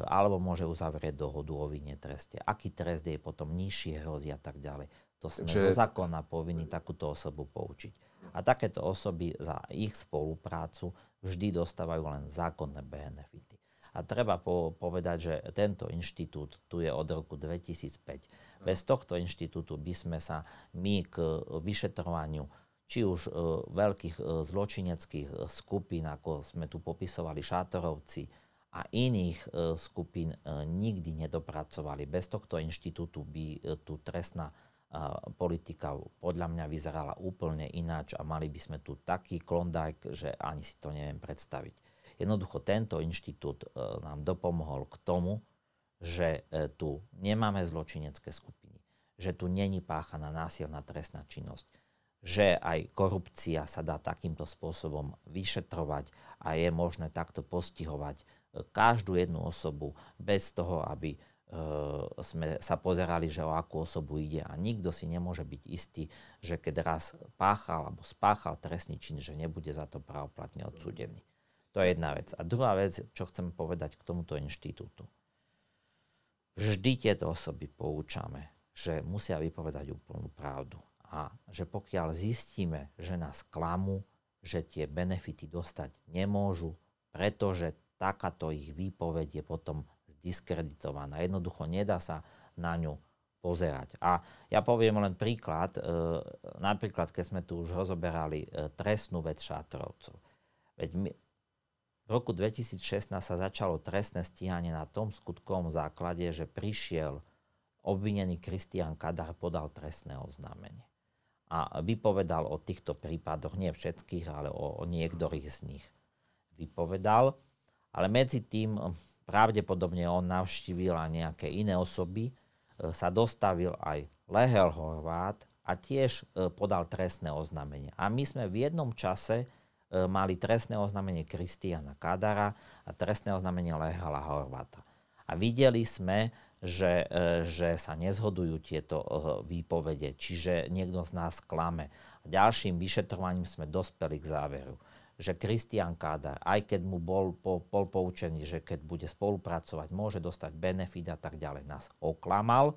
alebo môže uzavrieť dohodu o vinne treste, aký trest je potom nižšie hrozí a tak ďalej. To sme zo zákona povinní takúto osobu poučiť. A takéto osoby za ich spoluprácu vždy dostávajú len zákonné benefity. A treba povedať, že tento inštitút tu je od roku 2005. Bez tohto inštitútu by sme sa my k vyšetrovaniu či už veľkých zločineckých skupín, ako sme tu popisovali Šátorovci, a iných skupín nikdy nedopracovali. Bez tohto inštitútu by tu trestná politika podľa mňa vyzerala úplne ináč a mali by sme tu taký klondajk, že ani si to neviem predstaviť. Jednoducho tento inštitút nám dopomohol k tomu, že tu nemáme zločinecké skupiny, že tu není páchaná násilná trestná činnosť, že aj korupcia sa dá takýmto spôsobom vyšetrovať a je možné takto postihovať každú jednu osobu bez toho, aby sme sa pozerali, že o akú osobu ide, a nikto si nemôže byť istý, že keď raz páchal alebo spáchal trestný čin, že nebude za to právoplatne odsúdený. To je jedna vec. A druhá vec, čo chcem povedať k tomuto inštitútu. Vždy tieto osoby poučame, že musia vypovedať úplnú pravdu a že pokiaľ zistíme, že nás klamú, že tie benefity dostať nemôžu, pretože takáto ich výpoveď je potom diskreditovaná. Jednoducho nedá sa na ňu pozerať. A ja poviem len príklad. Napríklad, keď sme tu už rozoberali trestnú vec Šátorovcov. Veď v roku 2016 sa začalo trestné stíhanie na tom skutkovom základe, že prišiel obvinený Kristián Kádár, podal trestné oznámenie. A vypovedal o týchto prípadoch, nie všetkých, ale o niektorých z nich. Vypovedal, ale medzi tým pravdepodobne on navštívil aj nejaké iné osoby, sa dostavil aj Lehel Horváth a tiež podal trestné oznámenie. A my sme v jednom čase mali trestné oznámenie Kristiána Kádára a trestné oznámenie Lehela Horvátha. A videli sme, že sa nezhodujú tieto výpovede, čiže niekto z nás klame. Ďalším vyšetrovaním sme dospeli k záveru, že Kristián Kádár, aj keď mu bol poučený, že keď bude spolupracovať, môže dostať benefit a tak ďalej, nás oklamal,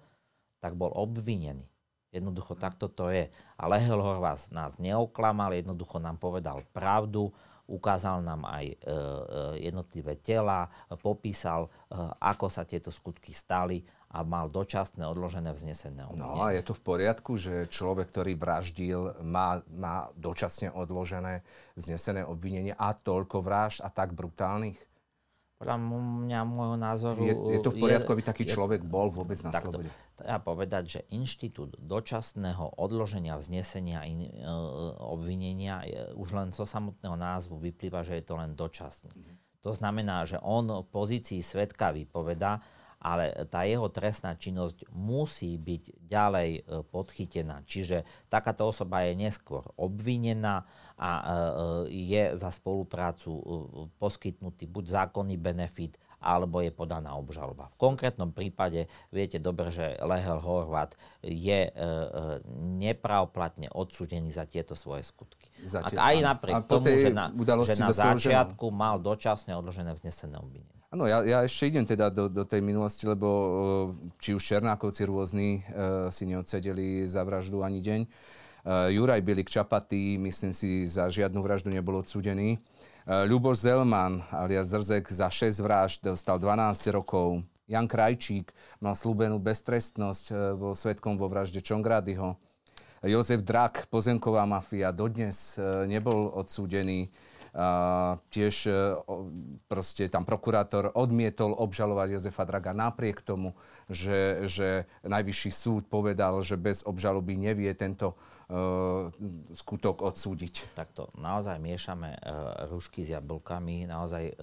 tak bol obvinený. Jednoducho takto to je. A Lehel Horváth nás neoklamal, jednoducho nám povedal pravdu, ukázal nám aj jednotlivé tela, popísal, ako sa tieto skutky stali, a mal dočasné odložené vznesené obvinenie. No a je to v poriadku, že človek, ktorý vraždil, má dočasne odložené vznesené obvinenie a toľko vražd a tak brutálnych? Podľa mňa, môjho názoru je to v poriadku, aby taký človek bol vôbec na slobode? Treba povedať, že inštitút dočasného odloženia vznesenia obvinenia už len zo samotného názvu vyplýva, že je to len dočasný. To znamená, že on v pozícii svedka vypovedá, ale tá jeho trestná činnosť musí byť ďalej podchytená. Čiže takáto osoba je neskôr obvinená a je za spoluprácu poskytnutý buď zákonný benefit, alebo je podaná obžaloba. V konkrétnom prípade viete dobre, že Lehel Horváth je nepravoplatne odsúdený za tieto svoje skutky. Aj napriek tomu, že na začiatku mal dočasne odložené vznesené obvinenie. Áno, ja ešte idem teda do tej minulosti, lebo či už Černákovci rôzni si neodsedeli za vraždu ani deň. Juraj Bielik Čapatý, myslím si, za žiadnu vraždu nebol odsúdený. Ľuboš Zelman alias Drzek za 6 vražd dostal 12 rokov. Jan Krajčík mal slúbenú beztrestnosť, bol svedkom vo vražde Čongrádyho. Jozef Drák, pozemková mafia, dodnes nebol odsúdený. Tiež proste tam prokurátor odmietol obžalovať Jozefa Draga napriek tomu, že najvyšší súd povedal, že bez obžaloby nevie tento skutok odsúdiť. Takto naozaj miešame rušky s jablkami. Naozaj,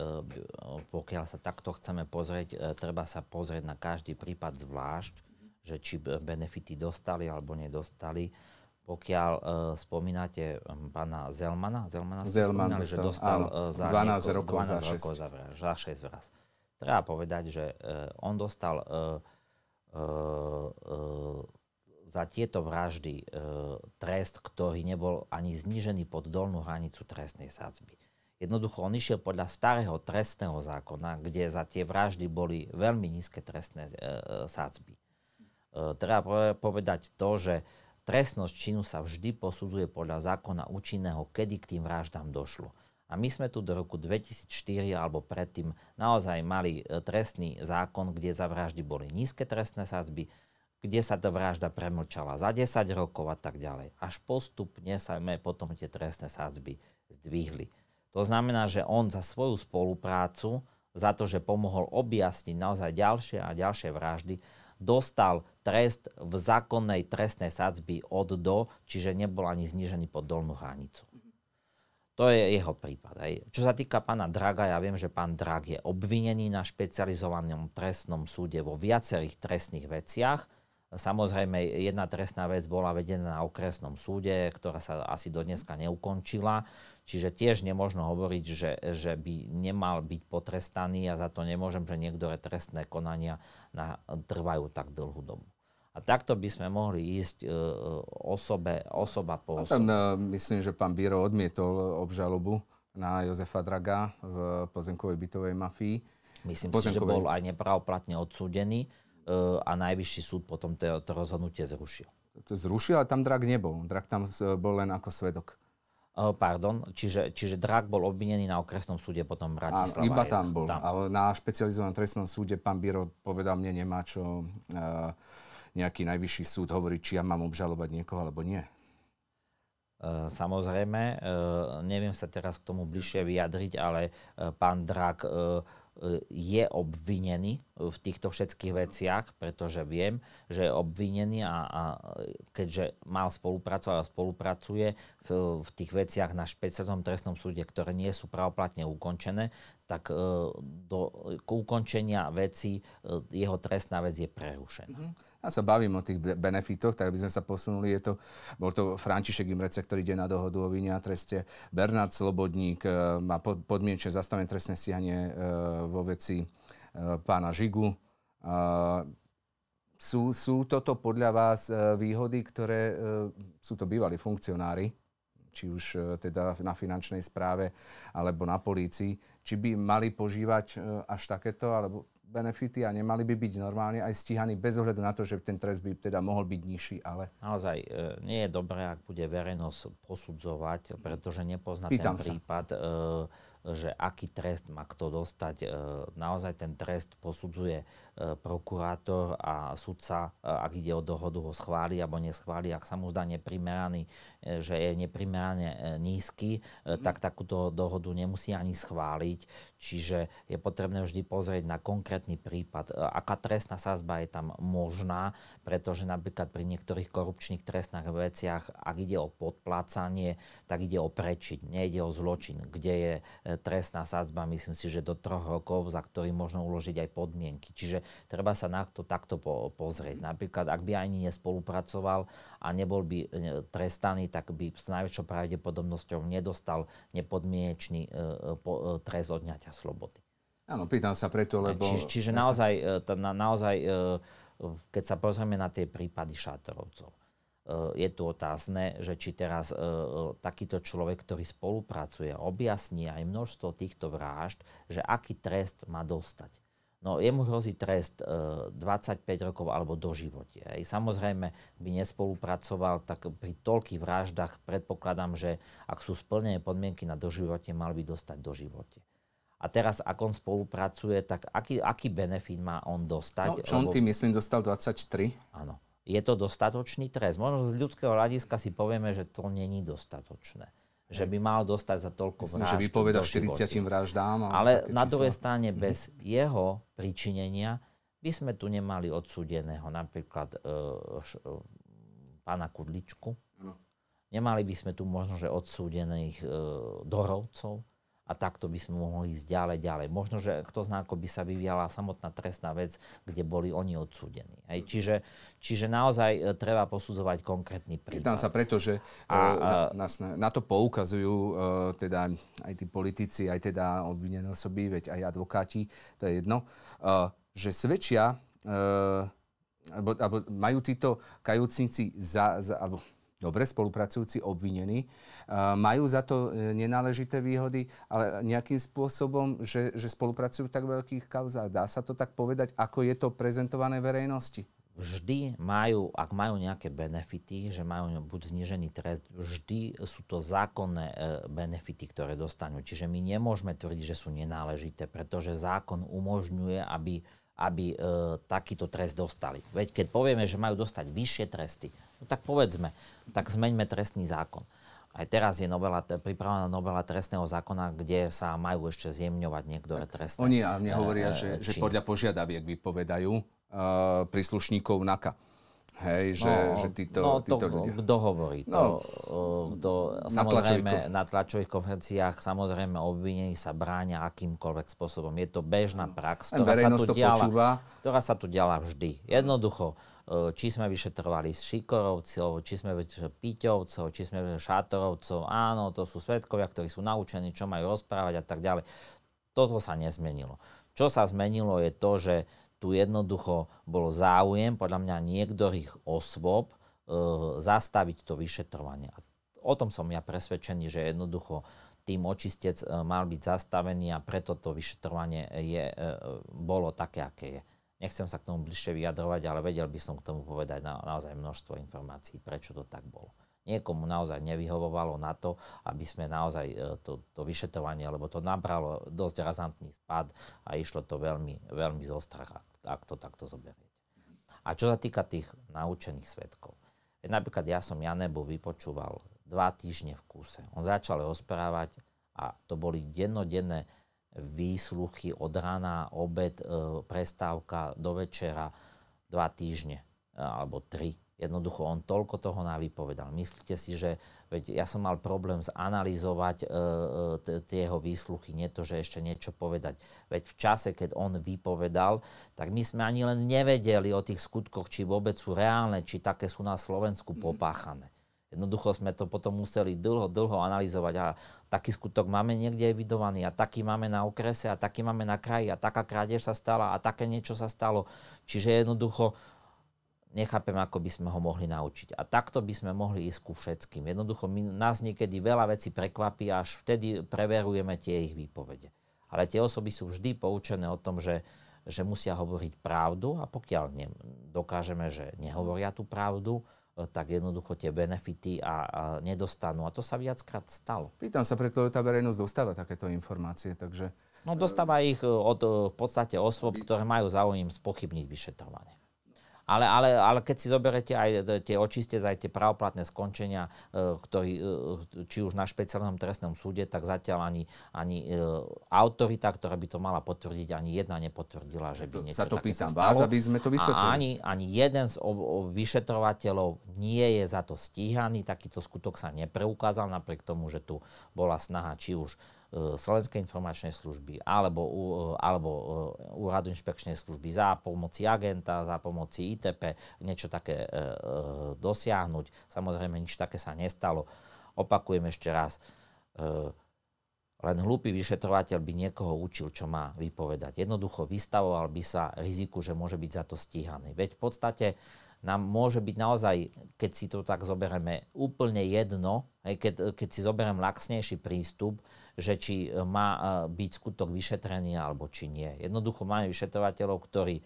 pokiaľ sa takto chceme pozrieť, treba sa pozrieť na každý prípad zvlášť, že či benefity dostali alebo nedostali. Pokiaľ spomínate pána Zelmana ste spomínali, že dostal áno, za 12 rokov za 6 raz. Treba povedať, že on dostal za tieto vraždy trest, ktorý nebol ani znížený pod dolnú hranicu trestnej sadzby. Jednoducho on išiel podľa starého trestného zákona, kde za tie vraždy boli veľmi nízke trestné sadzby. Treba povedať to, že trestnosť činu sa vždy posudzuje podľa zákona účinného, kedy k tým vraždám došlo. A my sme tu do roku 2004 alebo predtým naozaj mali trestný zákon, kde za vraždy boli nízke trestné sadzby, kde sa tá vražda premlčala za 10 rokov a tak ďalej. Až postupne sa potom tie trestné sadzby zdvihli. To znamená, že on za svoju spoluprácu, za to, že pomohol objasniť naozaj ďalšie a ďalšie vraždy, dostal trest v zákonnej trestnej sadzby od do, čiže nebol ani znížený pod dolnú hranicu. To je jeho prípad. Hej. Čo sa týka pána Draga, ja viem, že pán Drag je obvinený na špecializovanom trestnom súde vo viacerých trestných veciach. Samozrejme, jedna trestná vec bola vedená na okresnom súde, ktorá sa asi do dneska neukončila. Čiže tiež nemôžno hovoriť, že by nemal byť potrestaný a za to nemôžem, že niektoré trestné konania trvajú tak dlhú dobu. A takto by sme mohli ísť osoba po osobe. Tam, myslím, že pán Biro odmietol obžalobu na Jozefa Draga v pozemkovej bytovej mafii. Myslím si, že bol aj nepravoplatne odsúdený a najvyšší súd potom to rozhodnutie zrušil. To zrušil, ale tam Drak nebol. Drak tam bol len ako svedok. Pardon, čiže Drak bol obvinený na okresnom súde potom Bratislava. Iba tam bol, ale na špecializovanom trestnom súde pán Biro povedal, mne nemá čo nejaký najvyšší súd hovoriť, či ja mám obžalovať niekoho alebo nie. Samozrejme, neviem sa teraz k tomu bližšie vyjadriť, ale pán Drak je obvinený v týchto všetkých veciach, pretože viem, že je obvinený a keďže mal spolupracovať a spolupracuje v tých veciach na špeciálnom trestnom súde, ktoré nie sú pravoplatne ukončené, tak k ukončenia veci jeho trestná vec je prerušená. Ja sa bavím o tých benefitoch, tak aby sme sa posunuli. Bol to František Imrece, ktorý ide na dohodu o vine a treste. Bernard Slobodník má podmienečne zastavené trestné stíhanie vo veci pána Žigu. Sú toto podľa vás výhody, ktoré sú to bývalí funkcionári, či už teda na finančnej správe alebo na polícii, či by mali požívať až takéto alebo benefity a nemali by byť normálne aj stíhaní bez ohľadu na to, že ten trest by teda mohol byť nižší, ale... Naozaj nie je dobré, ak bude verejnosť posudzovať, pretože nepozná ten prípad, že aký trest má kto dostať. Naozaj ten trest posudzuje prokurátor a sudca, ak ide o dohodu, ho schváli alebo neschváli. Ak sa mu zdá neprimeraný, že je neprimerane nízky, tak takúto dohodu nemusí ani schváliť. Čiže je potrebné vždy pozrieť na konkrétny prípad, aká trestná sadzba je tam možná, pretože napríklad pri niektorých korupčných trestných veciach, ak ide o podplácanie, tak ide o prečin, nejde o zločin, kde je trestná sadzba, myslím si, že do 3 rokov, za ktorý možno uložiť aj podmienky. Čiže treba sa na to takto pozrieť. Napríklad, ak by ani nespolupracoval a nebol by trestaný, tak by s najväčšou pravdepodobnosťou nedostal nepodmienečný trest odňatia slobody. Áno, pýtam sa preto, lebo... Čiže naozaj, keď sa pozrieme na tie prípady Šátorovcov, je tu otázne, že či teraz takýto človek, ktorý spolupracuje, objasní aj množstvo týchto vražd, že aký trest má dostať. No, jemu hrozí trest 25 rokov alebo doživote. Samozrejme, by nespolupracoval, tak pri toľkých vraždách predpokladám, že ak sú splnené podmienky na doživote, mal by dostať doživote. a teraz ako on spolupracuje, tak aký benefit má on dostať? No, čo on tým, myslím, dostal 23? Áno. Je to dostatočný trest? Možno z ľudského hľadiska si povieme, že to není dostatočné. Že by mal dostať za toľko vražd. Myslím, že vypovedal 40 vraždám. Ale na druhej strane bez jeho pričinenia by sme tu nemali odsúdeného napríklad pána Kudličku. No. Nemali by sme tu možno, že odsúdených Dorovcov. A takto by sme mohli ísť ďalej. Možno, že kto zná, ako by sa vyvíjala samotná trestná vec, kde boli oni odsúdení. Čiže naozaj treba posudzovať konkrétny prípad. Pýtam sa preto, že na to poukazujú teda aj tí politici, aj teda obvinené osoby, veď aj advokáti, to je jedno, že svedčia, alebo majú títo kajúcnici alebo dobre spolupracujúci obvinení, majú za to nenáležité výhody, ale nejakým spôsobom, že spolupracujú v tak veľkých kauzách. Dá sa to tak povedať, ako je to prezentované verejnosti? Vždy majú, ak majú nejaké benefity, že majú buď znížený trest, vždy sú to zákonné benefity, ktoré dostanú. Čiže my nemôžeme tvrdiť, že sú nenáležité, pretože zákon umožňuje, aby takýto trest dostali. Veď keď povieme, že majú dostať vyššie tresty, no tak povedzme, tak zmeňme trestný zákon. Aj teraz je pripravená novela trestného zákona, kde sa majú ešte zjemňovať niektoré trestné. Oni a mne hovoria, že podľa požiadaviek vypovedajú príslušníkov NAKA. Hej, že títo ľudia. Kto hovorí? Samozrejme, na tlačových konferenciách samozrejme obvinení sa bráňa akýmkoľvek spôsobom. Je to bežná prax, ktorá sa tu diala vždy. Jednoducho, či sme vyšetrovali Šíkorovcov, či sme vyšetrovali Píťovcov, či sme vyšetrovali Šátorovcov. Áno, to sú svedkovia, ktorí sú naučení, čo majú rozprávať a tak ďalej. Toto sa nezmenilo. Čo sa zmenilo je to, že tu jednoducho bol záujem, podľa mňa niektorých osôb, zastaviť to vyšetrovanie. O tom som ja presvedčený, že jednoducho tým Očistec mal byť zastavený a preto to vyšetrovanie bolo také, aké je. Nechcem sa k tomu bližšie vyjadrovať, ale vedel by som k tomu povedať naozaj množstvo informácií, prečo to tak bolo. Niekomu naozaj nevyhovovalo na to, aby sme naozaj to vyšetrovanie, lebo to nabralo dosť razantný spád a išlo to veľmi, veľmi zo strachu, ak to takto zoberiete. A čo sa týka tých naučených svedkov. Napríklad ja som Janebu vypočúval 2 týždne v kúse. On začal rozprávať a to boli dennodenné výsluchy od rana, obed, prestávka do večera, 2 týždne alebo 3. Jednoducho, on toľko toho navypovedal. Myslíte si, že veď ja som mal problém zanalizovať jeho výsluchy, nie to, že ešte niečo povedať. Veď v čase, keď on vypovedal, tak my sme ani len nevedeli o tých skutkoch, či vôbec sú reálne, či také sú na Slovensku popáchané. Jednoducho sme to potom museli dlho analyzovať. A taký skutok máme niekde evidovaný, a taký máme na okrese, a taký máme na kraji, a taká krádež sa stala, a také niečo sa stalo. Čiže jednoducho nechápem, ako by sme ho mohli naučiť. A takto by sme mohli ísť ku všetkým. Jednoducho, nás niekedy veľa vecí prekvapí, až vtedy preverujeme tie ich výpovede. Ale tie osoby sú vždy poučené o tom, že musia hovoriť pravdu a pokiaľ dokážeme, že nehovoria tú pravdu, tak jednoducho tie benefity a nedostanú. A to sa viackrát stalo. Pýtam sa, preto tá verejnosť dostáva takéto informácie, takže... No dostáva ich v podstate osôb, ktoré majú záujem spochybniť vyšetrovanie. Ale keď si zoberete aj tie Očistec, aj tie právoplatné skončenia, či už na špeciálnom trestnom súde, tak zatiaľ ani autorita, ktorá by to mala potvrdiť, ani jedna nepotvrdila, že by niečo také sa stalo. Sa to pýtam vás, aby sme to vysvetlili. A ani jeden z vyšetrovateľov nie je za to stíhaný, takýto skutok sa nepreukázal, napriek tomu, že tu bola snaha či už Slovenskej informačnej služby alebo Úradu inšpekčnej služby za pomoci agenta, za pomoci ITP, niečo také dosiahnuť. Samozrejme, nič také sa nestalo. Opakujem ešte raz, len hlúpy vyšetrovateľ by niekoho učil, čo má vypovedať. Jednoducho vystavoval by sa riziku, že môže byť za to stíhaný. Veď v podstate nám môže byť naozaj, keď si to tak zoberieme, úplne jedno, keď si zoberiem laxnejší prístup, že či má byť skutok vyšetrený alebo či nie. Jednoducho máme vyšetrovateľov, ktorí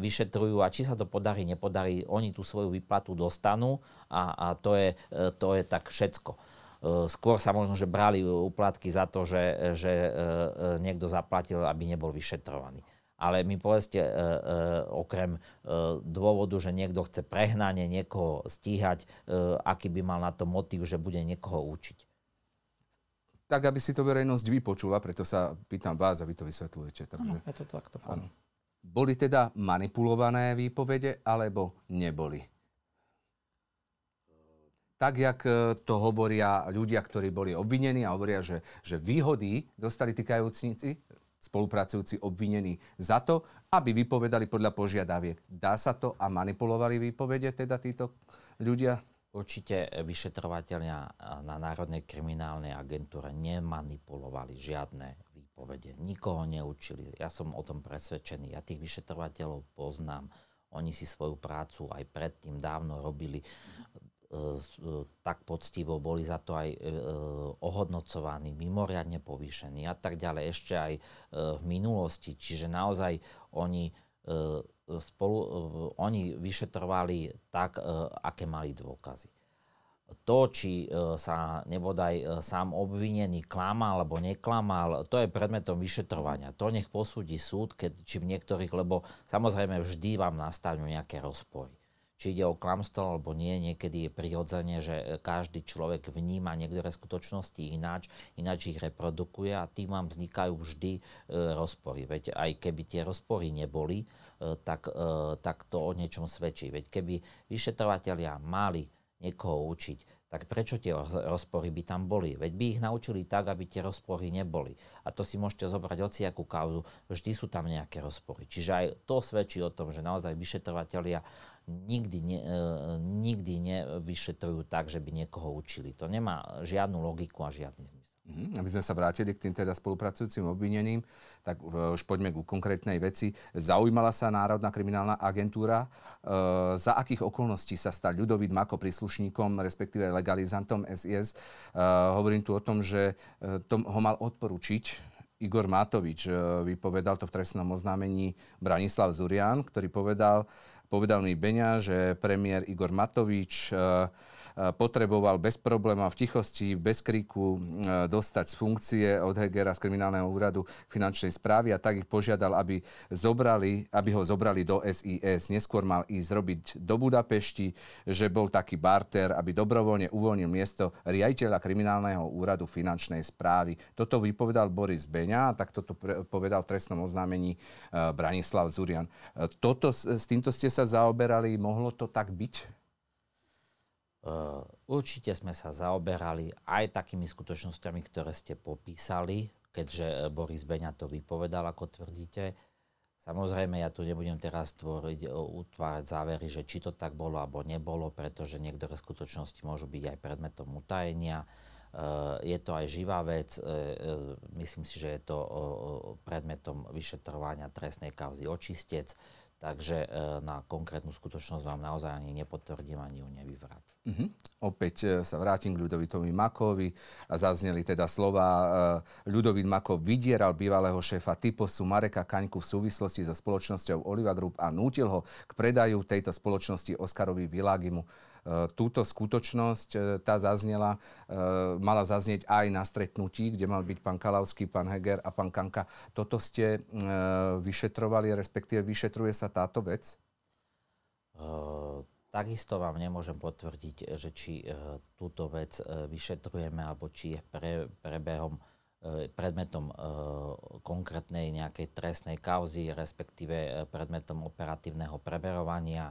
vyšetrujú a či sa to podarí, nepodarí, oni tú svoju výplatu dostanú a to je tak všetko. Skôr sa možno, že brali úplatky za to, že niekto zaplatil, aby nebol vyšetrovaný. Ale mi povedzte, okrem dôvodu, že niekto chce prehnane niekoho stíhať, aký by mal na to motív, že bude niekoho učiť? Tak, aby si to verejnosť vypočula, preto sa pýtam vás a vy to vysvetľujete. Takže... Ano, je to takto. Ano. Boli teda manipulované výpovede, alebo neboli? Tak, jak to hovoria ľudia, ktorí boli obvinení a hovoria, že výhody dostali týkajúcnici, spolupracujúci obvinení za to, aby vypovedali podľa požiadaviek. Dá sa to a manipulovali výpovede teda títo ľudia? Určite vyšetrovateľia na Národnej kriminálnej agentúre nemanipulovali žiadne výpovede. Nikoho neučili. Ja som o tom presvedčený. Ja tých vyšetrovateľov poznám. Oni si svoju prácu aj predtým dávno robili tak poctivo, boli za to aj ohodnocovaní, mimoriadne povýšení a tak ďalej, ešte aj v minulosti. Čiže naozaj oni vyšetrovali tak, aké mali dôkazy. To, či sa nebodaj sám obvinený klamal alebo neklamal, to je predmetom vyšetrovania. To nech posúdi súd, či v niektorých, lebo samozrejme vždy vám nastanú nejaké rozpory. Či ide o klamstvo alebo nie, niekedy je prirodzene, že každý človek vníma niektoré skutočnosti ináč ich reprodukuje a tým vám vznikajú vždy rozpory. Veď aj keby tie rozpory neboli, tak to o niečom svedčí. Veď keby vyšetrovatelia mali niekoho učiť, tak prečo tie rozpory by tam boli? Veď by ich naučili tak, aby tie rozpory neboli. A to si môžete zobrať hociakú kauzu, vždy sú tam nejaké rozpory. Čiže aj to svedčí o tom, že naozaj vyšetrovatelia nikdy nevyšetrujú tak, že by niekoho učili. To nemá žiadnu logiku a žiadny zmysel. Aby sme sa vrátili k tým teda spolupracujúcim obvineným, tak už poďme ku konkrétnej veci. Zaujímala sa Národná kriminálna agentúra, za akých okolností sa stal Ľudovít Mako príslušníkom, respektíve legalizantom SIS. Hovorím tu o tom, že ho mal odporučiť Igor Matovič. Vypovedal to v trestnom oznámení Branislav Zurian, ktorý povedal mi Beňa, že premiér Igor Matovič potreboval bez problémov, v tichosti, bez kriku dostať z funkcie od Hegera z Kriminálneho úradu finančnej správy a tak ich požiadal, aby ho zobrali do SIS. Neskôr mal ísť robiť do Budapešti, že bol taký barter, aby dobrovoľne uvoľnil miesto riaditeľa Kriminálneho úradu finančnej správy. Toto vypovedal Boris Beňa, tak toto povedal v trestnom oznámení Branislav Zurian. S týmto ste sa zaoberali, mohlo to tak byť? Určite sme sa zaoberali aj takými skutočnosťami, ktoré ste popísali, keďže Boris Beňa to vypovedal, ako tvrdíte. Samozrejme, ja tu nebudem teraz utvárať závery, že či to tak bolo alebo nebolo, pretože niektoré skutočnosti môžu byť aj predmetom utajenia. Je to aj živá vec. Myslím si, že je to predmetom vyšetrovania trestnej kauzy Očistec. Takže na konkrétnu skutočnosť vám naozaj ani nepotvrdím, ani ju nevyvrátim. Opäť sa vrátim k Ľudovitovi Makovi a zazneli teda slova. Ľudovít Mako vydieral bývalého šéfa Typosu Mareka Kaňku v súvislosti so spoločnosťou Oliva Group a nútil ho k predaju tejto spoločnosti Oskarovi Világimu. Túto skutočnosť tá zaznela, mala zaznieť aj na stretnutí, kde mal byť pán Kaľavský, pán Heger a pán Kanka. Toto ste vyšetrovali, respektíve vyšetruje sa táto vec? Takisto vám nemôžem potvrdiť, že či túto vec vyšetrujeme, alebo či je predmetom konkrétnej nejakej trestnej kauzy, respektíve predmetom operatívneho preverovania,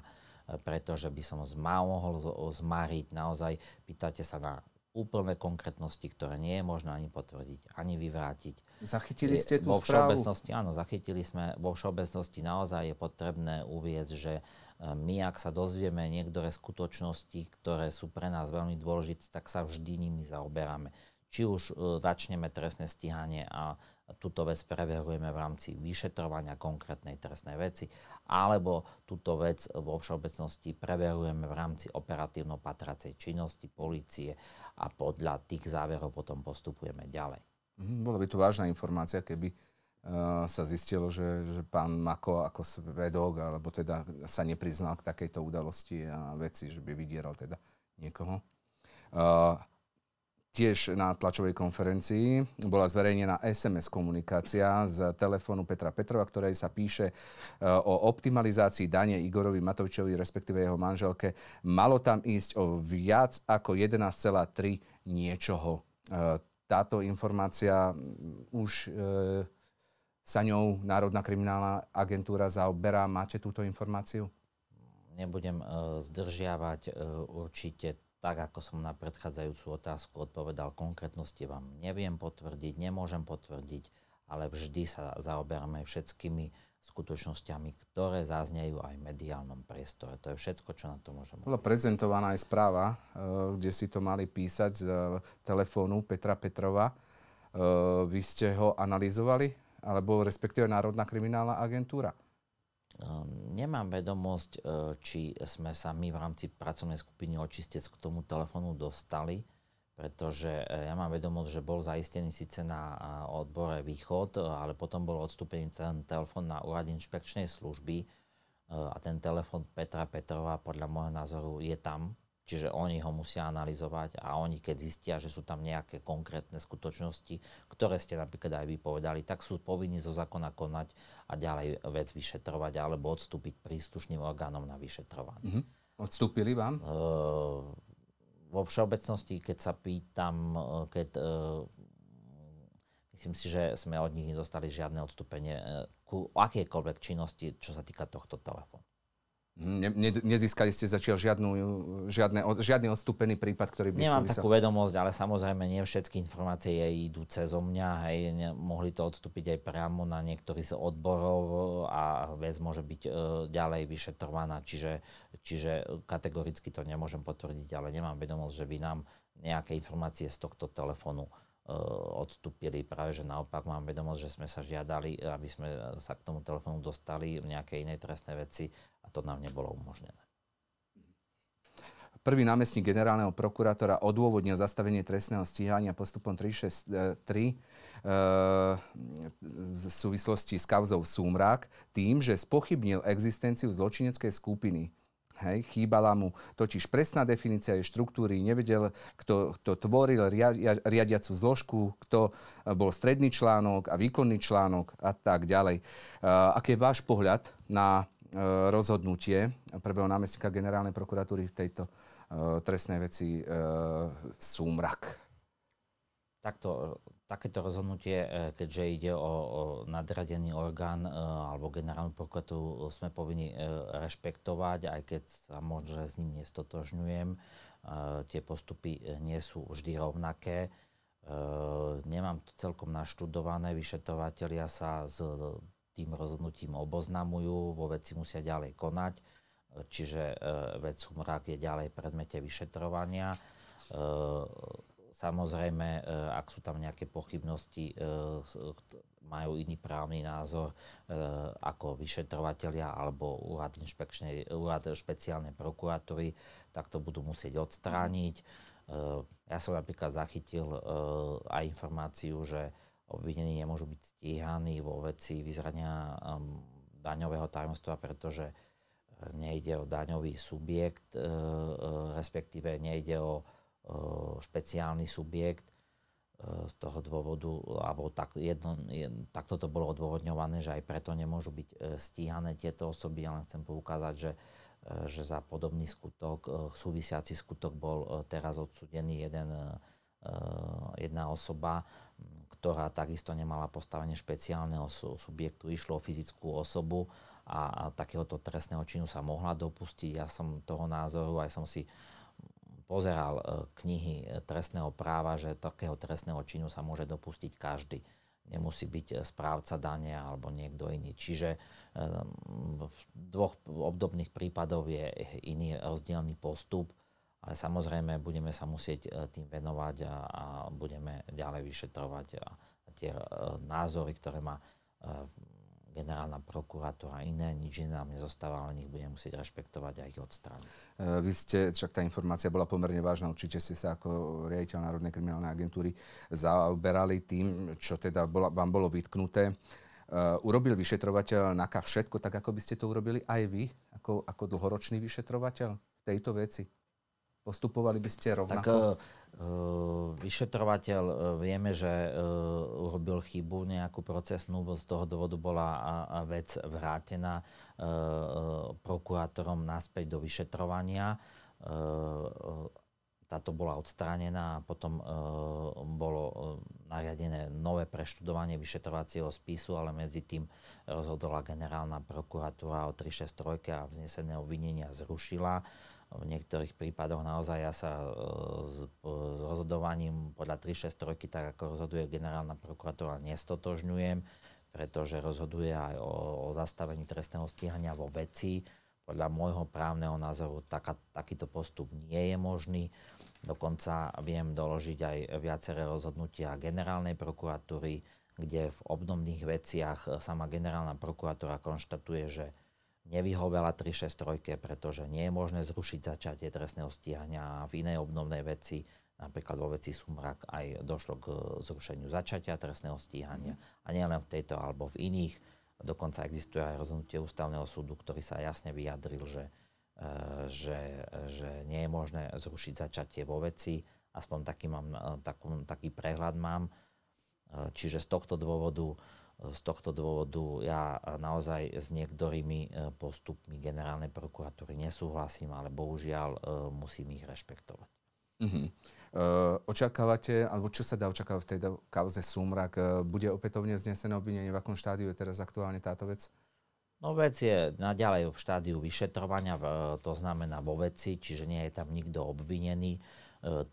pretože by som mohol zmáriť. Naozaj pýtate sa na úplné konkrétnosti, ktoré nie je možné ani potvrdiť, ani vyvrátiť. Zachytili ste tú správu? Áno, zachytili sme. Vo všeobecnosti naozaj je potrebné uviesť, že my, ak sa dozvieme niektoré skutočnosti, ktoré sú pre nás veľmi dôležité, tak sa vždy nimi zaoberáme. Či už začneme trestné stíhanie a túto vec preverujeme v rámci vyšetrovania konkrétnej trestnej veci, alebo túto vec vo všeobecnosti preverujeme v rámci operatívno-patracej činnosti polície a podľa tých záverov potom postupujeme ďalej. Bola by tu vážna informácia, keby sa zistilo, že pán Mako ako svedok, alebo teda sa nepriznal k takejto udalosti a veci, že by vydieral teda niekoho. Tiež na tlačovej konferencii bola zverejnená SMS komunikácia z telefónu Petra Petrova, ktorej sa píše o optimalizácii dane Igorovi Matovičovi, respektíve jeho manželke. Malo tam ísť o viac ako 11,3 niečoho. Táto informácia už sa ňou Národná kriminálna agentúra zaoberá. Máte túto informáciu? Nebudem zdržiavať určite. Tak, ako som na predchádzajúcu otázku odpovedal, konkrétnosti vám neviem potvrdiť, nemôžem potvrdiť, ale vždy sa zaoberáme všetkými skutočnosťami, ktoré zaznejú aj v mediálnom priestore. To je všetko, čo na to môžeme. Bola prezentovaná aj správa, kde si to mali písať z telefónu Petra Petrova. Vy ste ho analyzovali? Alebo respektíve Národná kriminálna agentúra? Nemám vedomosť, či sme sa my v rámci pracovnej skupiny Očistec k tomu telefónu dostali, pretože ja mám vedomosť, že bol zaistený síce na odbore Východ, ale potom bol odstúpený ten telefón na Úrad inšpekčnej služby a ten telefón Petra Petrova podľa môjho názoru je tam, čiže oni ho musia analyzovať a oni keď zistia, že sú tam nejaké konkrétne skutočnosti, ktoré ste napríklad aj vypovedali, tak sú povinní zo zákona konať a ďalej vec vyšetrovať alebo odstúpiť príslušným orgánom na vyšetrovanie. Odstúpili vám? Vo všeobecnosti, keď sa pýtam, myslím si, že sme od nich nedostali žiadne odstúpenie ku akékoľvek činnosti, čo sa týka tohto telefónu. Nezískali ste zatiaľ žiadny odstúpený prípad, ktorý by si... Nemám takú vedomosť, ale samozrejme nie všetky informácie idú cezo mňa. Hej, mohli to odstúpiť aj priamo na niektorých z odborov a vec môže byť ďalej vyšetrovaná. Čiže kategoricky to nemôžem potvrdiť, ale nemám vedomosť, že by nám nejaké informácie z tohto telefónu odstúpili. Práve že naopak mám vedomosť, že sme sa žiadali, aby sme sa k tomu telefónu dostali v nejakej inej trestnej veci a to nám nebolo umožnené. Prvý námestník generálneho prokurátora odôvodnil zastavenie trestného stíhania postupom 363 v súvislosti s kauzou Súmrak tým, že spochybnil existenciu zločineckej skupiny. Hej, chýbala mu totiž presná definícia jej štruktúry, nevedel, kto tvoril riadiacu zložku, kto bol stredný článok a výkonný článok a tak ďalej. Aký je váš pohľad na rozhodnutie prvého námestníka generálnej prokuratúry v tejto trestnej veci Súmrak? Takéto rozhodnutie, keďže ide o nadradený orgán alebo generálnu prokuratúru, sme povinni rešpektovať, aj keď sa možno s ním nestotožňujem. Tie postupy nie sú vždy rovnaké. Nemám to celkom naštudované. Vyšetrovatelia sa s tým rozhodnutím oboznamujú, vo veci musia ďalej konať. Čiže vec Súmrak je ďalej predmete vyšetrovania. Samozrejme, ak sú tam nejaké pochybnosti, majú iný právny názor ako vyšetrovatelia alebo úrad špeciálnej prokuratúry, tak to budú musieť odstrániť. Ja som napríklad zachytil aj informáciu, že obvinení nemôžu byť stíhaní vo veci vyzrania daňového tajomstva, pretože nejde o daňový subjekt, respektíve nejde o špeciálny subjekt z toho dôvodu, alebo takto to bolo odôvodňované, že aj preto nemôžu byť stíhané tieto osoby. Ja len chcem poukázať, že za podobný skutok, súvisiaci skutok bol teraz odsudený jedna osoba, ktorá takisto nemala postavenie špeciálneho subjektu, išlo o fyzickú osobu a takéhoto trestného činu sa mohla dopustiť. Ja som toho názoru, aj som si pozeral knihy trestného práva, že takého trestného činu sa môže dopustiť každý. Nemusí byť správca dane alebo niekto iný. Čiže v dvoch obdobných prípadoch je iný rozdielný postup, ale samozrejme budeme sa musieť tým venovať a budeme ďalej vyšetrovať a tie názory, ktoré má generálna prokuratúra iné, nič iné nám nezostáva, ale nech budem musieť rešpektovať aj ich odstrániť. Vy ste, však tá informácia bola pomerne vážna, určite ste sa ako riaditeľ Národnej kriminálnej agentúry zaoberali tým, čo teda vám bolo vytknuté. Urobil vyšetrovateľ NAKA všetko tak, ako by ste to urobili aj vy, ako dlhoročný vyšetrovateľ v tejto veci? Postupovali by ste rovnako? Tak vyšetrovateľ vieme, že urobil chybu nejakú procesnú, z toho dôvodu bola vec vrátená prokurátorom naspäť do vyšetrovania. Táto bola odstránená a potom bolo nariadené nové preštudovanie vyšetrovacieho spisu, ale medzi tým rozhodla generálna prokuratúra o 363 a vznesené obvinenia zrušila. V niektorých prípadoch naozaj ja sa s rozhodovaním podľa 363, tak ako rozhoduje generálna prokuratúra, nestotožňujem, pretože rozhoduje aj o zastavení trestného stíhania vo veci. Podľa môjho právneho názoru takýto postup nie je možný. Dokonca viem doložiť aj viaceré rozhodnutia generálnej prokuratúry, kde v obdobných veciach sama generálna prokuratúra konštatuje, že nevyhovela 363, pretože nie je možné zrušiť začatie trestného stíhania. V inej obdobnej veci, napríklad vo veci Sumrak, aj došlo k zrušeniu začatia trestného stíhania. A nielen v tejto, alebo v iných. Dokonca existuje aj rozhodnutie ústavného súdu, ktorý sa jasne vyjadril, že nie je možné zrušiť začatie vo veci. Aspoň taký prehľad mám. Čiže z tohto dôvodu ja naozaj s niektorými postupmi generálnej prokuratúry nesúhlasím, ale bohužiaľ musím ich rešpektovať. Očakávate, alebo čo sa dá očakávať v tej kauze Sumrak? Bude opätovne znesené obvinenie? V akom štádiu je teraz aktuálne táto vec? No vec je naďalej v štádiu vyšetrovania, to znamená vo veci, čiže nie je tam nikto obvinený.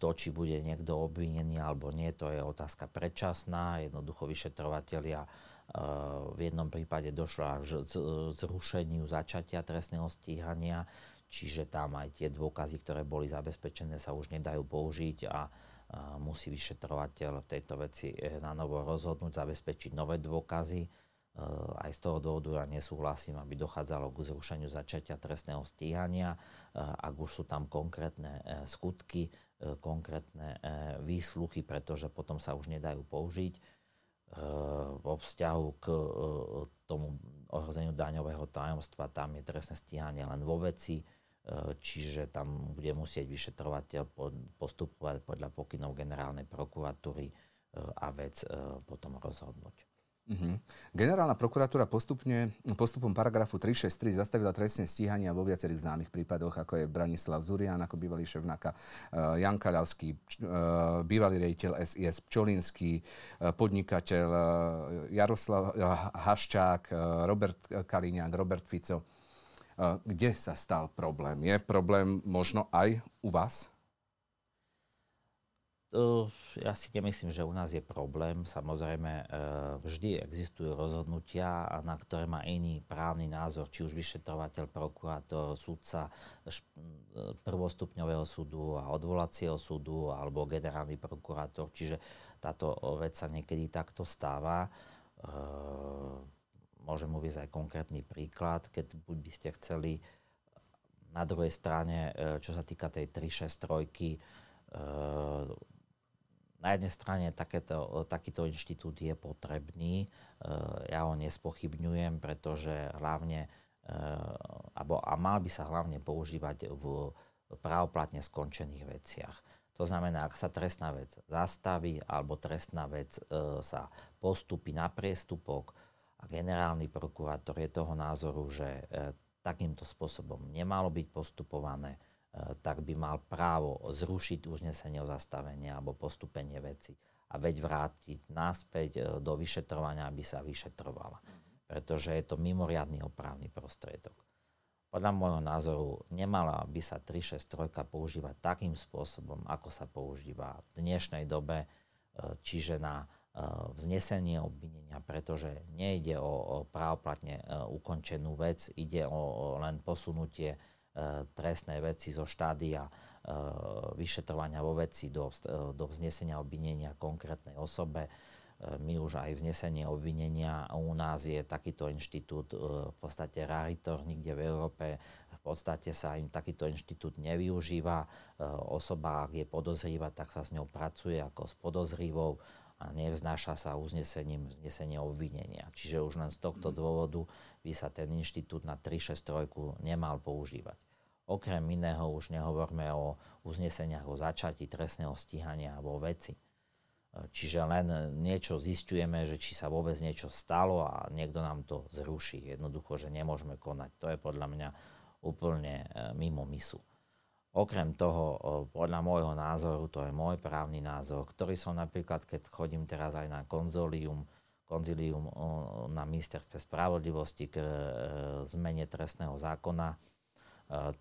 To, či bude niekto obvinený alebo nie, to je otázka predčasná. Jednoducho vyšetrovatelia v jednom prípade došlo až zrušeniu začatia trestného stíhania, čiže tam aj tie dôkazy, ktoré boli zabezpečené, sa už nedajú použiť a musí vyšetrovateľ v tejto veci na novo rozhodnúť, zabezpečiť nové dôkazy. Aj z toho dôvodu ja nesúhlasím, aby dochádzalo k zrušeniu začatia trestného stíhania, ak už sú tam konkrétne skutky, konkrétne výsluchy, pretože potom sa už nedajú použiť. Vo vzťahu k tomu ohrozeniu daňového tajomstva, tam je trestné stíhanie len vo veci, čiže tam bude musieť vyšetrovateľ postupovať podľa pokynov generálnej prokuratúry a vec potom rozhodnúť. Generálna prokuratúra postupom paragrafu 363 zastavila trestné stíhania vo viacerých známych prípadoch, ako je Branislav Zurian, ako bývalý šéf NAKA, Ján Kaľavský, bývalý riaditeľ SIS Pčolinsky, podnikateľ Jaroslav Haščák, Robert Kaliňák, Robert Fico. Kde sa stal problém? Je problém možno aj u vás? Ja si nemyslím, že u nás je problém. Samozrejme, vždy existujú rozhodnutia, na ktoré má iný právny názor, či už vyšetrovateľ, prokurátor, sudca prvostupňového súdu a odvolacieho súdu alebo generálny prokurátor. Čiže táto vec sa niekedy takto stáva. Môžem uviesť aj konkrétny príklad, keď by ste chceli. Na druhej strane, čo sa týka tej 363, na jednej strane takýto inštitút je potrebný, ja ho nespochybňujem, pretože hlavne, mal by sa hlavne používať v právoplatne skončených veciach. To znamená, ak sa trestná vec zastaví alebo trestná vec sa postupí na priestupok a generálny prokurátor je toho názoru, že takýmto spôsobom nemalo byť postupované, tak by mal právo zrušiť uznesenie o zastavenie alebo postúpenie veci a veď vrátiť naspäť do vyšetrovania, aby sa vyšetrovala. Pretože je to mimoriadny opravný prostriedok. Podľa môjho názoru nemala by sa 363 používať takým spôsobom, ako sa používa v dnešnej dobe, čiže na vznesenie obvinenia, pretože nejde o právoplatne ukončenú vec, ide o len posunutie trestné veci zo štádia vyšetrovania vo veci do vznesenia obvinenia konkrétnej osobe. My už aj vznesenie obvinenia u nás je takýto inštitút v podstate raritor, nikde v Európe v podstate sa im takýto inštitút nevyužíva. Osoba, ak je podozrivá, tak sa s ňou pracuje ako s podozrivou a nevznáša sa uznesenie obvinenia. Čiže už len z tohto dôvodu by sa ten inštitút na 363 nemal používať. Okrem iného už nehovorme o uzneseniach o začatí trestného stíhania alebo veci. Čiže len niečo zisťujeme, že či sa vôbec niečo stalo a niekto nám to zruší. Jednoducho, že nemôžeme konať. To je podľa mňa úplne mimo misu. Okrem toho, podľa môjho názoru, to je môj právny názor, ktorý som napríklad, keď chodím teraz aj na konzílium na Ministerstve spravodlivosti k zmene trestného zákona,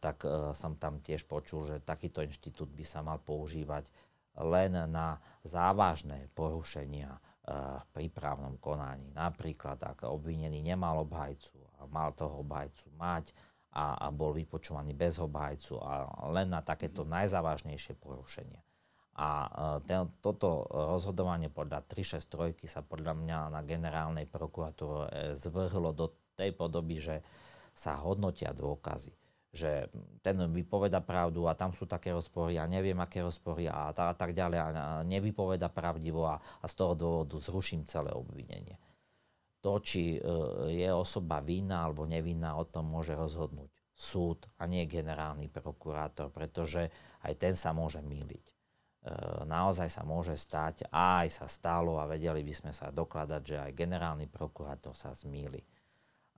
tak som tam tiež počul, že takýto inštitút by sa mal používať len na závažné porušenia v prípravnom konaní. Napríklad, ak obvinený nemal obhajcu a mal toho obhajcu mať a bol vypočúvaný bez obhajcu, a len na takéto najzávažnejšie porušenia. A toto rozhodovanie podľa 363 sa podľa mňa na Generálnej prokuratúre zvrhlo do tej podoby, že sa hodnotia dôkazy. Že ten vypoveda pravdu a tam sú také rozpory a neviem, aké rozpory a tak ďalej a nevypoveda pravdivo a z toho dôvodu zruším celé obvinenie. To, či je osoba vinná alebo nevinná, o tom môže rozhodnúť súd a nie generálny prokurátor, pretože aj ten sa môže mýliť. Naozaj sa môže stať a aj sa stalo a vedeli by sme sa dokladať, že aj generálny prokurátor sa zmýli.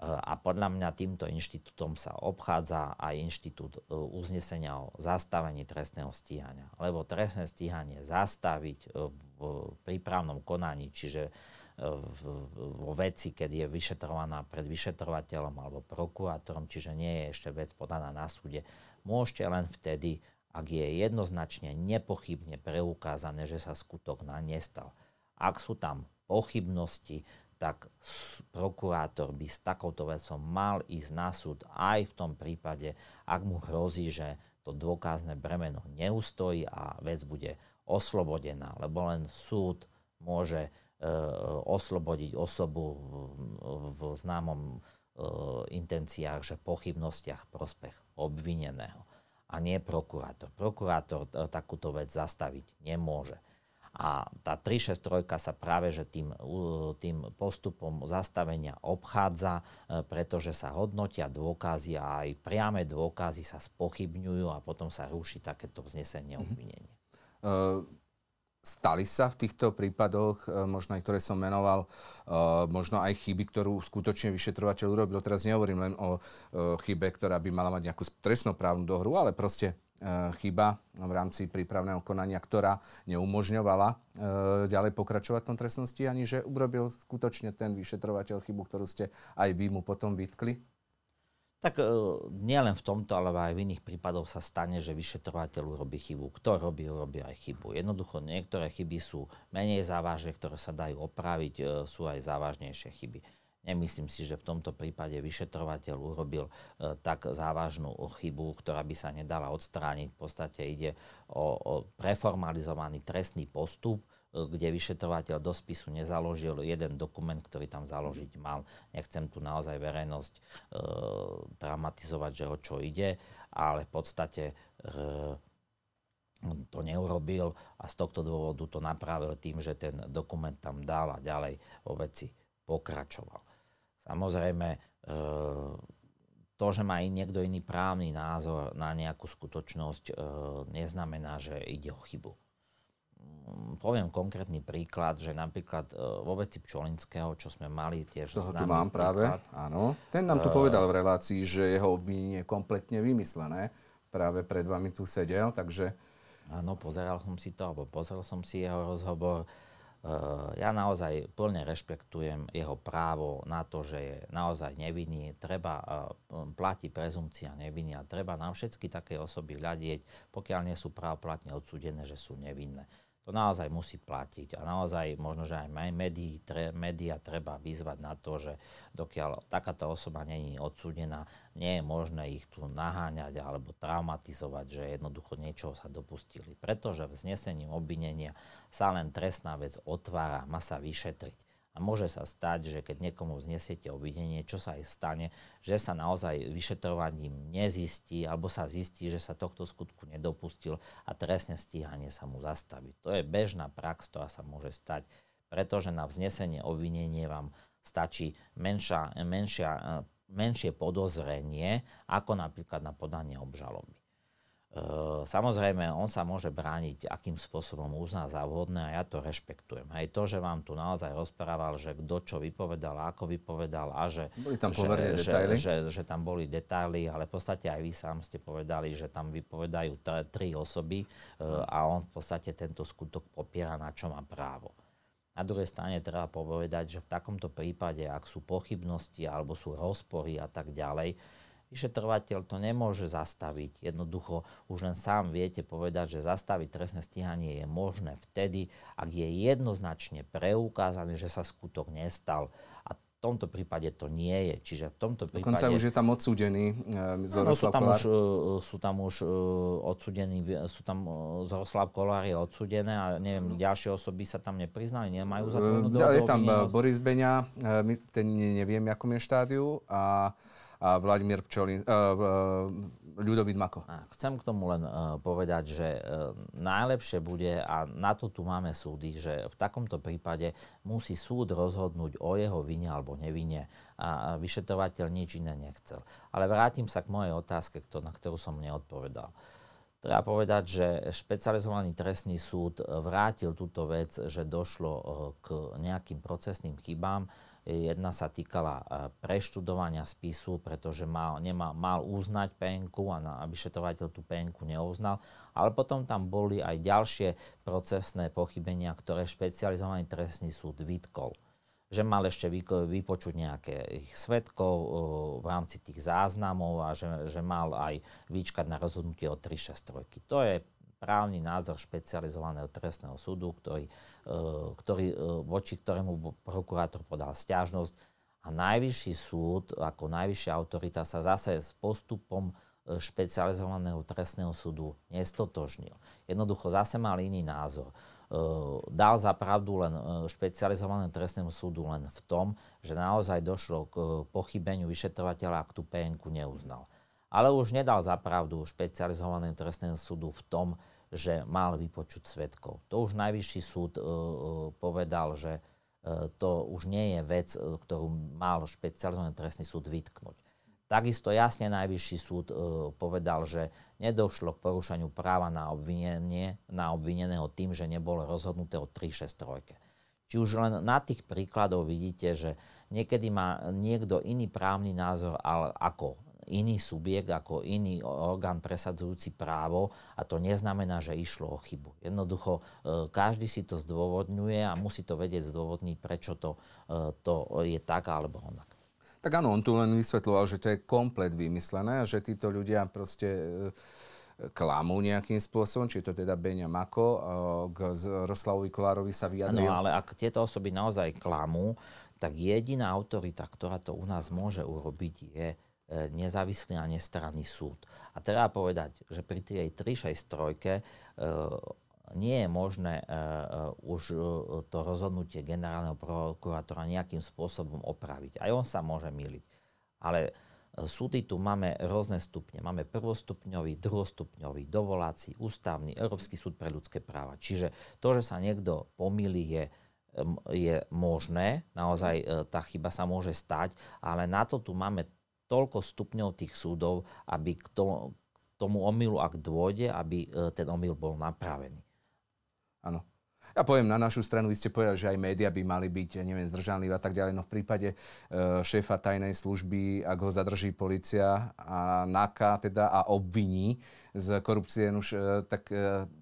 A podľa mňa týmto inštitútom sa obchádza aj inštitút uznesenia o zastavení trestného stíhania. Lebo trestné stíhanie zastaviť v prípravnom konaní, čiže vo veci, keď je vyšetrovaná pred vyšetrovateľom alebo prokurátorom, čiže nie je ešte vec podaná na súde, môžete len vtedy, ak je jednoznačne nepochybne preukázané, že sa skutok nestal. Ak sú tam pochybnosti, tak prokurátor by s takouto vecou mal ísť na súd aj v tom prípade, ak mu hrozí, že to dôkazné bremeno neustojí a vec bude oslobodená, lebo len súd môže oslobodiť osobu v známom intenciách, že pochybnostiach prospech obvineného a nie prokurátor. Prokurátor takúto vec zastaviť nemôže. A tá 363 sa práve že tým postupom zastavenia obchádza, pretože sa hodnotia dôkazy a aj priame dôkazy sa spochybňujú a potom sa ruší takéto vznesenie obvinenia. Stali sa v týchto prípadoch, možno aj ktoré som menoval, možno aj chyby, ktorú skutočne vyšetrovateľ urobil. Teraz nehovorím len o chybe, ktorá by mala mať nejakú trestnoprávnu dohru, ale proste chyba v rámci prípravného konania, ktorá neumožňovala ďalej pokračovať v tom trestnom stíhaní, že urobil skutočne ten vyšetrovateľ chybu, ktorú ste aj vy mu potom vytkli? Tak nielen v tomto, ale aj v iných prípadoch sa stane, že vyšetrovateľ urobí chybu. Kto robí, urobí aj chybu. Jednoducho niektoré chyby sú menej závažné, ktoré sa dajú opraviť, sú aj závažnejšie chyby. Nemyslím si, že v tomto prípade vyšetrovateľ urobil tak závažnú chybu, ktorá by sa nedala odstrániť. V podstate ide o preformalizovaný trestný postup, kde vyšetrovateľ do spisu nezaložil jeden dokument, ktorý tam založiť mal. Nechcem tu naozaj verejnosť dramatizovať, že o čo ide, ale v podstate to neurobil a z tohto dôvodu to napravil tým, že ten dokument tam dal a ďalej o veci pokračoval. Samozrejme, to, že má niekto iný právny názor na nejakú skutočnosť, neznamená, že ide o chybu. Poviem konkrétny príklad, že napríklad vo veci Pčolinského, čo sme mali tiež známy príklad. Toho tu mám práve, áno. Ten nám tu povedal v relácii, že jeho obvinenie je kompletne vymyslené. Práve pred vami tu sedel, takže... Áno, pozrel som si jeho rozhovor. Ja naozaj plne rešpektujem jeho právo na to, že je naozaj nevinný, treba platiť prezumcia neviny a treba nám všetky také osoby hľadieť, pokiaľ nie sú právoplatne odsúdené, že sú nevinné. To naozaj musí platiť a naozaj možno, že aj médiá treba vyzvať na to, že dokiaľ takáto osoba nie je odsúdená, nie je možné ich tu naháňať alebo traumatizovať, že jednoducho niečoho sa dopustili. Pretože vznesením obvinenia sa len trestná vec otvára, má sa vyšetriť. A môže sa stať, že keď niekomu vznesiete obvinenie, čo sa aj stane, že sa naozaj vyšetrovaním nezistí alebo sa zistí, že sa tohto skutku nedopustil a trestné stíhanie sa mu zastaví. To je bežná prax, ktorá sa môže stať, pretože na vznesenie obvinenie vám stačí menšia menšie podozrenie, ako napríklad na podanie obžaloby. Samozrejme, on sa môže brániť, akým spôsobom uzná za vhodné, a ja to rešpektujem. Hej, to, že vám tu naozaj rozprával, že kto čo vypovedal, ako vypovedal a že tam, že tam boli detaily, ale v podstate aj vy sám ste povedali, že tam vypovedajú tri osoby a on v podstate tento skutok popiera, na čo má právo. Na druhej strane treba povedať, že v takomto prípade, ak sú pochybnosti alebo sú rozpory a tak ďalej, vyšetrovateľ to nemôže zastaviť. Jednoducho už len sám viete povedať, že zastaviť trestné stíhanie je možné vtedy, ak je jednoznačne preukázané, že sa skutok nestal. A v tomto prípade to nie je. Čiže v tomto prípade... Dokonca už je tam odsúdený Zoroslav Kolár. Zoroslav Kolár je odsudený a neviem, ďalšie osoby sa tam nepriznali, nemajú za to vnúdobový... Je tam Boris Beňa, my neviem, akom je štádiu, a Ľubomír Pčolinsky, Ľudovít Mako. Chcem k tomu len povedať, že najlepšie bude, a na to tu máme súdy, že v takomto prípade musí súd rozhodnúť o jeho vine alebo nevine a vyšetrovateľ nič iné nechcel. Ale vrátim sa k mojej otázke, na ktorú som neodpovedal. Treba povedať, že Špecializovaný trestný súd vrátil túto vec, že došlo k nejakým procesným chybám. Jedna sa týkala preštudovania spisu, pretože mal uznať PN-ku a vyšetrovateľ tú PN-ku neuznal. Ale potom tam boli aj ďalšie procesné pochybenia, ktoré Špecializovaný trestný súd vytkol. Že mal ešte vypočuť nejakých svedkov v rámci tých záznamov a že mal aj vyčkať na rozhodnutie o 363. To je právny názor Špecializovaného trestného súdu, voči ktorému prokurátor podal sťažnosť. A najvyšší súd, ako najvyššia autorita, sa zase s postupom Špecializovaného trestného súdu nestotožnil. Jednoducho zase mal iný názor. Dal za pravdu len Špecializovanému trestnému súdu len v tom, že naozaj došlo k pochybeniu vyšetrovateľa, ak tú PN-ku neuznal. Ale už nedal za pravdu Špecializovanému trestnému súdu v tom, že mal vypočuť svedkov. To už najvyšší súd povedal, že to už nie je vec, ktorú mal Špecializovaný trestný súd vytknúť. Takisto jasne najvyšší súd povedal, že nedošlo k porušeniu práva na obvineného tým, že nebolo rozhodnuté o 363. Či už len na tých príkladoch vidíte, že niekedy má niekto iný právny názor, ale ako iný subjekt, ako iný orgán presadzujúci právo, a to neznamená, že išlo o chybu. Jednoducho, každý si to zdôvodňuje a musí to vedieť zdôvodniť, prečo to je tak alebo onak. Tak áno, on tu len vysvetľoval, že to je komplet vymyslené a že títo ľudia proste klamú nejakým spôsobom, či to teda Beňa Mako k Roslavovi Kolárovi sa vyjadril. No ale ak tieto osoby naozaj klamú, tak jediná autorita, ktorá to u nás môže urobiť, je nezávislý a nestranný súd. A treba povedať, že pri tej 363 nie je možné už to rozhodnutie generálneho prokurátora nejakým spôsobom opraviť. Aj on sa môže myliť. Ale súdy tu máme rôzne stupne. Máme prvostupňový, druhostupňový, dovolací, ústavný, Európsky súd pre ľudské práva. Čiže to, že sa niekto pomýli, je možné. Naozaj tá chyba sa môže stať. Ale na to tu máme toľko stupňov tých súdov, aby k tomu omylu, ak dôjde, aby ten omyl bol napravený. Áno. Ja poviem, na našu stranu, vy ste povedali, že aj médiá by mali byť, neviem, zdržanlivé a tak ďalej. No v prípade šéfa tajnej služby, ak ho zadrží polícia a NAKA teda a obviní z korupcie, už tak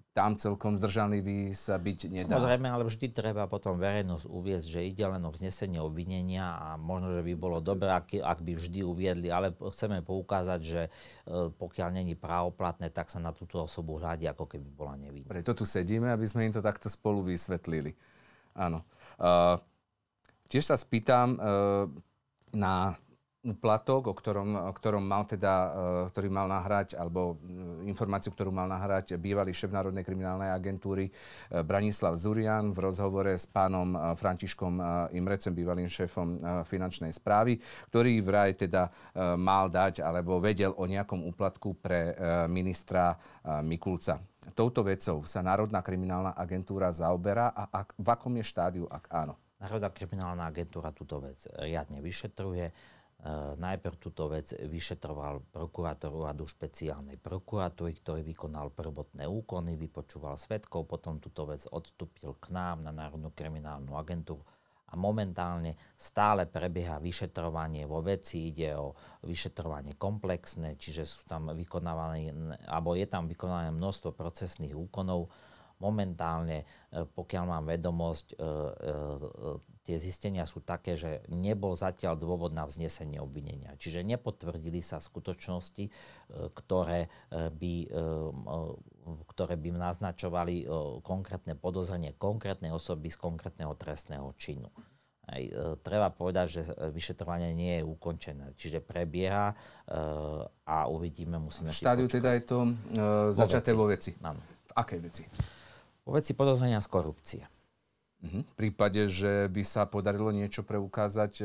tam celkom zdržanlivý sa byť nedá. Samozrejme, ale vždy treba potom verejnosť uviesť, že ide len o vznesenie obvinenia a možno, že by bolo dobré, ak by vždy uviedli, ale chceme poukázať, že pokiaľ není právoplatné, tak sa na túto osobu hľadí, ako keby bola nevinná. Preto tu sedíme, aby sme im to takto spolu vysvetlili. Áno. Tiež sa spýtam na úplatok, ktorý mal nahrať, alebo informáciu, ktorú mal nahrať bývalý šéf Národnej kriminálnej agentúry Branislav Zurian v rozhovore s pánom Františkom Imrecem, bývalým šéfom finančnej správy, ktorý vraj teda mal dať alebo vedel o nejakom úplatku pre ministra Mikulca. Touto vecou sa Národná kriminálna agentúra zaoberá a v akom je štádiu, ak áno? Národná kriminálna agentúra túto vec riadne vyšetruje. Najprv túto vec vyšetroval prokurátor Úradu špeciálnej prokuratúry, ktorý vykonal prvotné úkony, vypočúval svedkov, potom túto vec odstúpil k nám na Národnú kriminálnu agentúru a momentálne stále prebieha vyšetrovanie vo veci, ide o vyšetrovanie komplexné, čiže sú tam vykonávané, alebo je tam vykonané množstvo procesných úkonov. Momentálne, pokiaľ mám vedomosť, tie zistenia sú také, že nebol zatiaľ dôvod na vznesenie obvinenia. Čiže nepotvrdili sa skutočnosti, ktoré by naznačovali konkrétne podozrenie konkrétnej osoby z konkrétneho trestného činu. Treba povedať, že vyšetrovanie nie je ukončené. Čiže prebieha a uvidíme, musíme... V štádiu teda je to začaté vo veci. V akej veci? Vo veci podozrenia z korupcie. V prípade, že by sa podarilo niečo preukázať,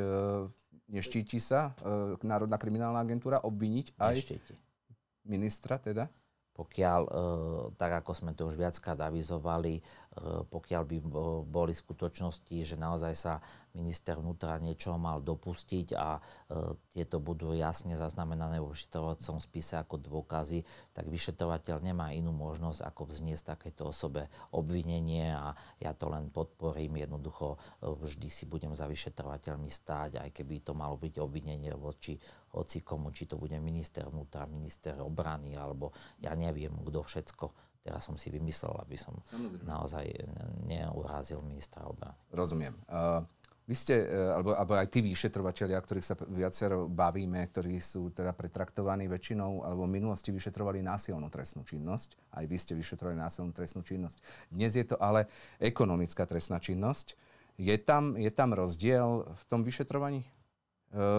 neštíti sa Národná kriminálna agentúra obviniť aj ministra teda? Pokiaľ, tak ako sme to už viackrát avizovali, pokiaľ by boli skutočnosti, že naozaj sa minister vnútra niečo mal dopustiť a tieto budú jasne zaznamenané vo vyšetrovacom spise ako dôkazy, tak vyšetrovateľ nemá inú možnosť, ako vzniesť takéto osobe obvinenie a ja to len podporím. Jednoducho vždy si budem za vyšetrovateľmi stáť, aj keby to malo byť obvinenie voči hocikomu, či to bude minister vnútra, minister obrany, alebo ja neviem, kto všetko. Teraz som si vymyslel, aby som naozaj neurázil ministra obrany. Rozumiem. Vy ste, alebo aj tí vyšetrovateľia, ktorých sa viacero bavíme, ktorí sú teda pretraktovaní väčšinou, alebo v minulosti vyšetrovali násilnú trestnú činnosť. Aj vy ste vyšetrovali násilnú trestnú činnosť. Dnes je to ale ekonomická trestná činnosť. Je tam rozdiel v tom vyšetrovaní?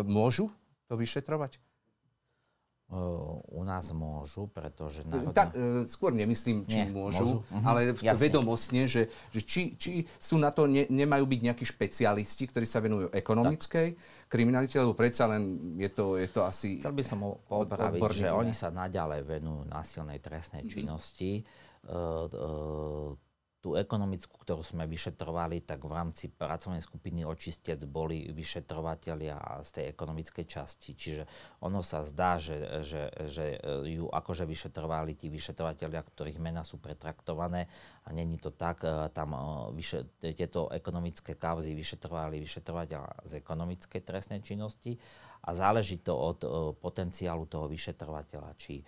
Môžu to vyšetrovať? U nás môžu, pretože... skôr nemyslím, či môžu. Ale vedomostne, že či sú na to, nemajú byť nejakí špecialisti, ktorí sa venujú ekonomickej kriminalite, lebo predsa len je to asi... Chcel by som opraviť, že oni sa naďalej venujú násilnej trestnej činnosti. Tú ekonomickú, ktorú sme vyšetrovali, tak v rámci pracovnej skupiny Očistec boli vyšetrovatelia z tej ekonomickej časti. Čiže ono sa zdá, že ju akože vyšetrovali tí vyšetrovatelia, ktorých mená sú pretraktované a není to tak. Tam tieto ekonomické kauzy vyšetrovali vyšetrovateľa z ekonomickej trestnej činnosti a záleží to od potenciálu toho vyšetrovateľa, či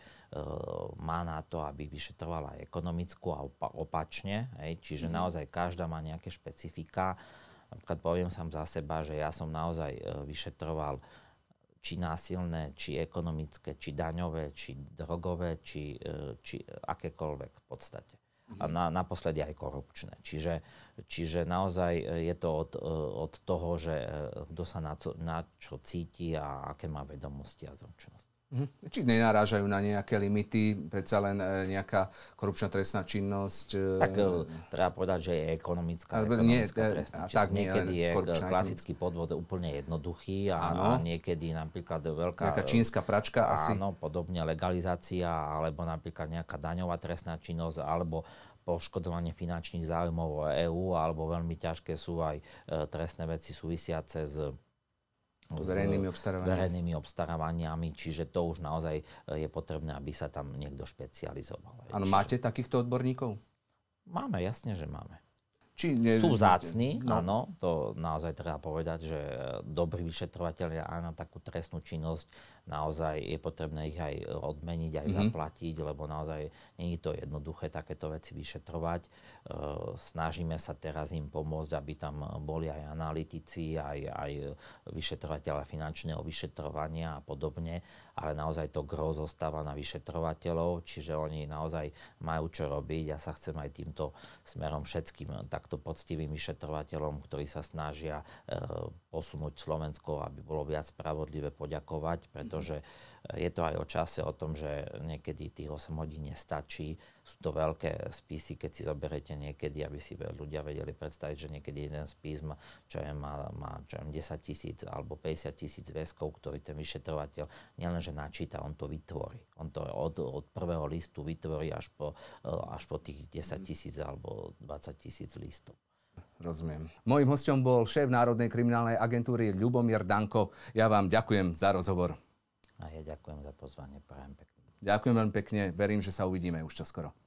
má na to, aby vyšetrovala ekonomickú a opačne. Čiže naozaj každá má nejaké špecifika. Napríklad poviem sám za seba, že ja som naozaj vyšetroval či násilné, či ekonomické, či daňové, či drogové, či akékoľvek v podstate. A naposledy aj korupčné. Čiže naozaj je to od toho, že kto sa na čo cíti a aké má vedomosti a zručnosti. Či nenarážajú na nejaké limity, predsa len nejaká korupčná trestná činnosť? Tak treba povedať, že je ekonomická trestná činnosť. Niekedy je klasický podvod úplne jednoduchý a niekedy napríklad veľká... Nejaká čínska pračka asi? Áno, podobne legalizácia, alebo napríklad nejaká daňová trestná činnosť, alebo poškodovanie finančných záujmov EÚ, alebo veľmi ťažké sú aj trestné veci súvisiace s verejnými obstarávaniami, čiže to už naozaj je potrebné, aby sa tam niekto špecializoval. Áno, máte takýchto odborníkov? Máme, jasne, že máme. Sú vzácni, áno, to naozaj treba povedať, že dobrí vyšetrovatelia aj na takú trestnú činnosť naozaj je potrebné ich aj odmeniť, aj zaplatiť, lebo naozaj nie je to jednoduché takéto veci vyšetrovať. Snažíme sa teraz im pomôcť, aby tam boli aj analytici, aj vyšetrovateľa finančného vyšetrovania a podobne, ale naozaj to gro zostáva na vyšetrovateľov, čiže oni naozaj majú čo robiť. Ja sa chcem aj týmto smerom všetkým takto poctivým vyšetrovateľom, ktorí sa snažia posunúť Slovensko, aby bolo viac spravodlivé, poďakovať, pretože je to aj o čase, o tom, že niekedy tých 8 hodín nestačí. Sú to veľké spisy, keď si zoberete niekedy, aby si ľudia vedeli predstaviť, že niekedy jeden spis má 10 000 alebo 50 000 väzkov, ktorý ten vyšetrovateľ nielenže načíta, on to vytvorí. On to od prvého listu vytvorí až po tých 10 000 alebo 20 000 listov. Rozumiem. Mojím hosťom bol šéf Národnej kriminálnej agentúry Ľubomír Daňko. Ja vám ďakujem za rozhovor. A ja ďakujem za pozvanie. Ďakujem veľmi pekne. Verím, že sa uvidíme už čoskoro.